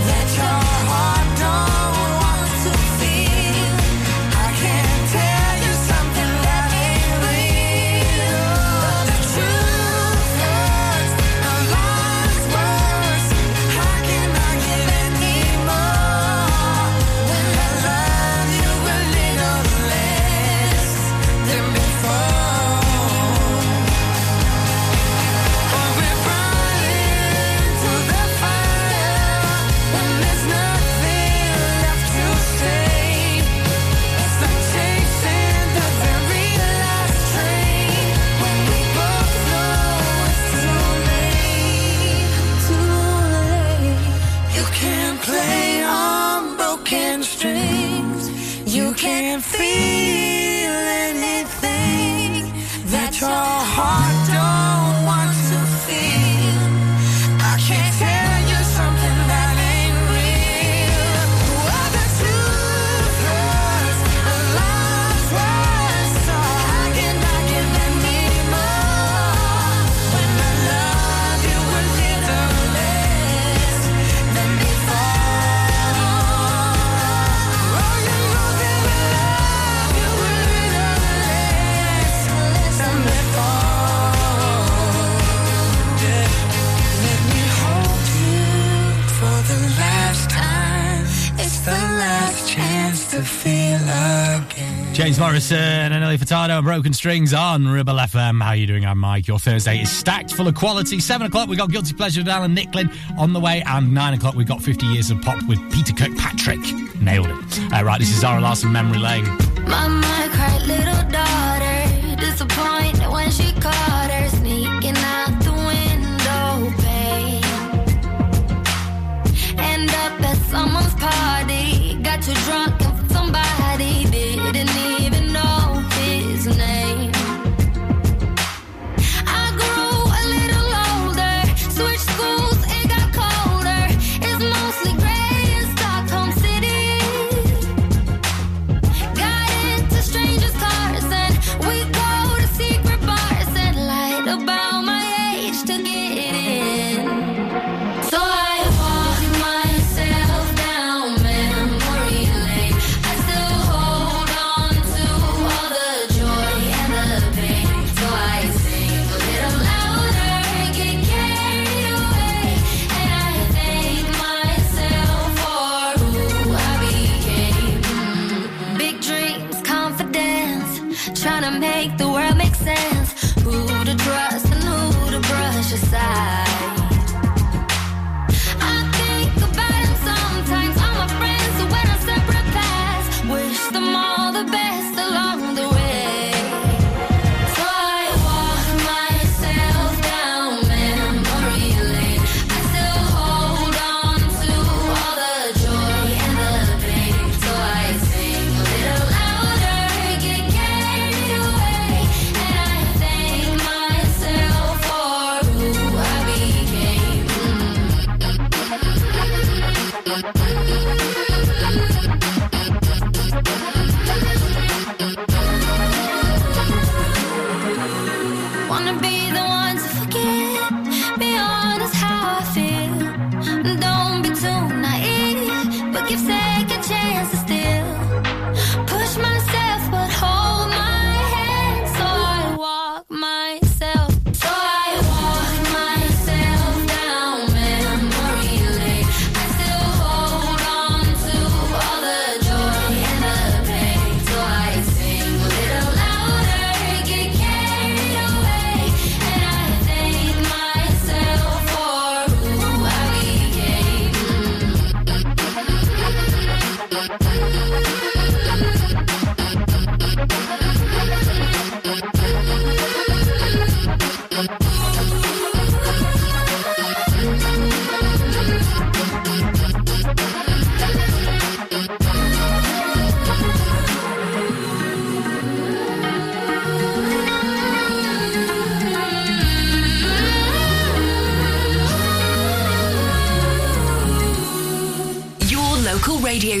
that your heart don't want to feel. I can't tell you something that ain't real. But the truth hurts, a lie's worse. How can I give it? Can't feel anything that your heart don't want to feel. I can't tell you something that ain't real. Well, the truth hurts, a lie's worse. So I cannot give anymore. When I love you a little less than before. James Morrison and Nelly Furtado and Broken Strings on Ribble FM. How are you doing? I'm Mike. Your Thursday is stacked full of quality. 7 o'clock, we've got Guilty Pleasure with Alan Nicklin on the way. And 9 o'clock, we've got 50 Years of Pop with Peter Kirkpatrick. Nailed it. Right, this is Zara Larson, Memory Lane. My cried little daughter, disappointed when she caught her sneaking out the window, babe. End up at someone's party, got you drunk and somebody didn't even know his name. I grew a little older, switched schools, it got colder. It's mostly gray in Stockholm City. Got into strangers' cars and we go to secret bars and trying to make the world make sense. Who to trust and who to brush aside. I think about him sometimes, all my friends, so when I separate paths, wish them all the best along the way. So I walk myself down memory lane. I still hold on to all the joy and the pain. So I sing a little louder, get carried away. And I thank myself for who I became. Wanna be the one to forget, be honest how I feel. Don't be too naive, but give second chances still. Push myself but hold my head, so I walk myself. So I walk myself down memory lane. I still hold on to all the joy and the pain. So I sing a little louder, get carried away. And I thank myself for who I became. Your local radio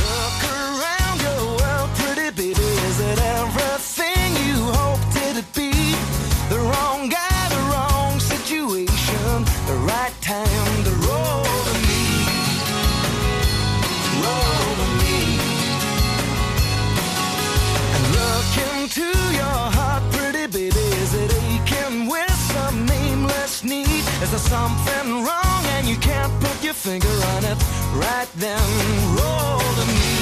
Look around your world, pretty baby. Is it everything you hoped it'd be? The wrong guy, the wrong situation, the right time, the road to me. Road to me. And look into your heart, pretty baby. Is it aching with some nameless need? Is there something wrong and you can't put your finger on it? Right then, roll to me.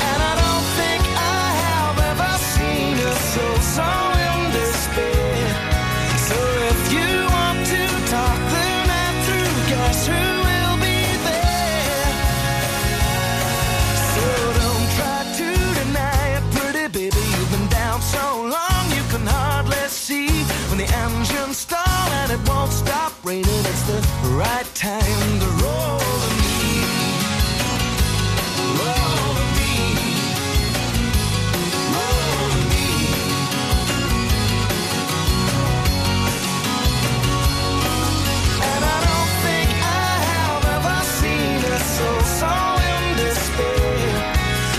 And I don't think I have ever seen a soul so in despair. So if you want to talk the night through, guess who will be there? So don't try to deny it, pretty baby. You've been down so long you can hardly see. When the engine stalls and it won't stop raining, it's the right time to roll to me. Roll to me. Roll to me. And I don't think I have ever seen a soul so in despair.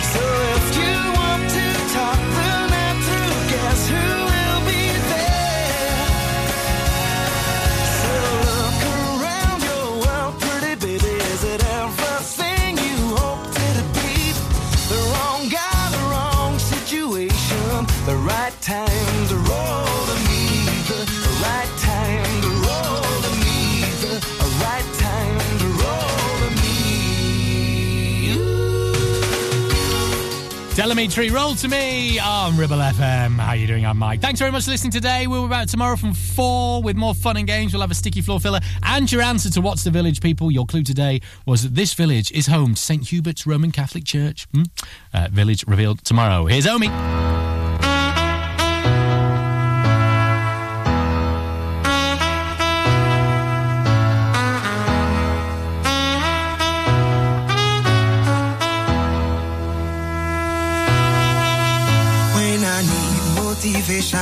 So if you want to talk the night through, guess who will be there? So look around your world, pretty baby. Is it everything you hoped it'd be? The wrong guy, the wrong situation, the right time to roll to me. The right time to roll to me. The right time to roll to me. Telemetry, roll to me on Ribble FM. How you doing? I'm Mike. Thanks very much for listening today. We'll be back tomorrow from 4 with more fun and games. We'll have a sticky floor filler and your answer to what's the village, people. Your clue today was that this village is home to St Hubert's Roman Catholic Church. Village revealed tomorrow. Here's Omi. When I need motivation,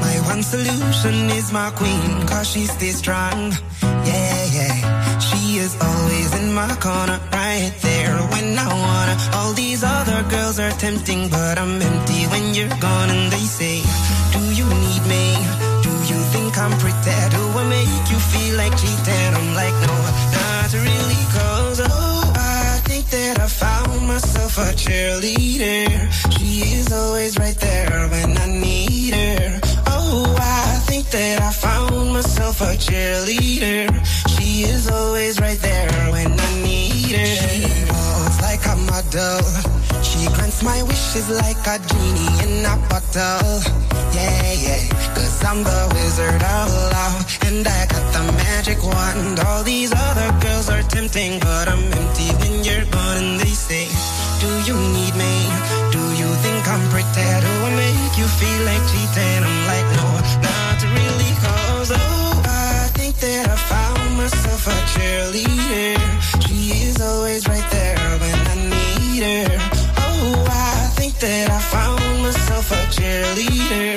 my one solution is my queen, cause she stays strong. Yeah, yeah. She is always in my corner, right there when I wanna. All these other girls are tempting, but I'm empty when you're gone. And they say, do you need me? Do you think I'm pretty? Do I make you feel like cheating? I'm like, no, not really, cause oh, I think that I found myself a cheerleader. She is always right there when I need her. Oh, I think that I found myself a cheerleader. She is always right there when I need her. She evolves like a model. She grants my wishes like a genie in a bottle. Yeah, yeah, 'cause I'm the wizard all out, and I got the magic wand. All these other girls are tempting, but I'm empty when you're gone. And they say, do you need me? Do you think I'm pretty? Do I make you feel like cheating? I'm like, no, not really, 'cause oh, I think that I found myself a cheerleader. She is always right there when I need her. Oh, I think that I found myself a cheerleader.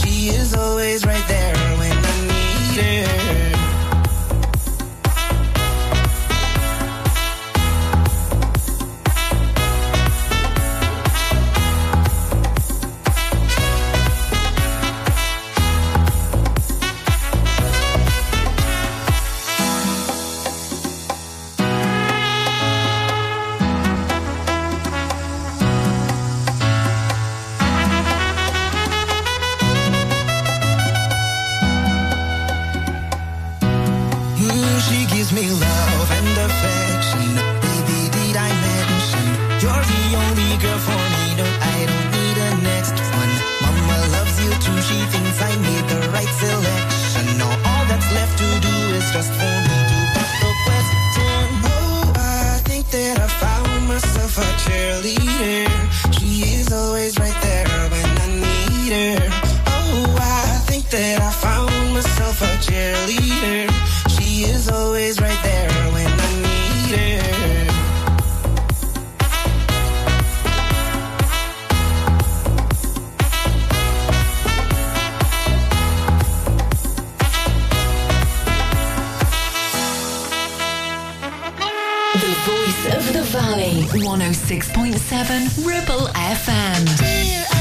She is always right there when I need her. Voice of the Valley, 106.7 Ribble FM.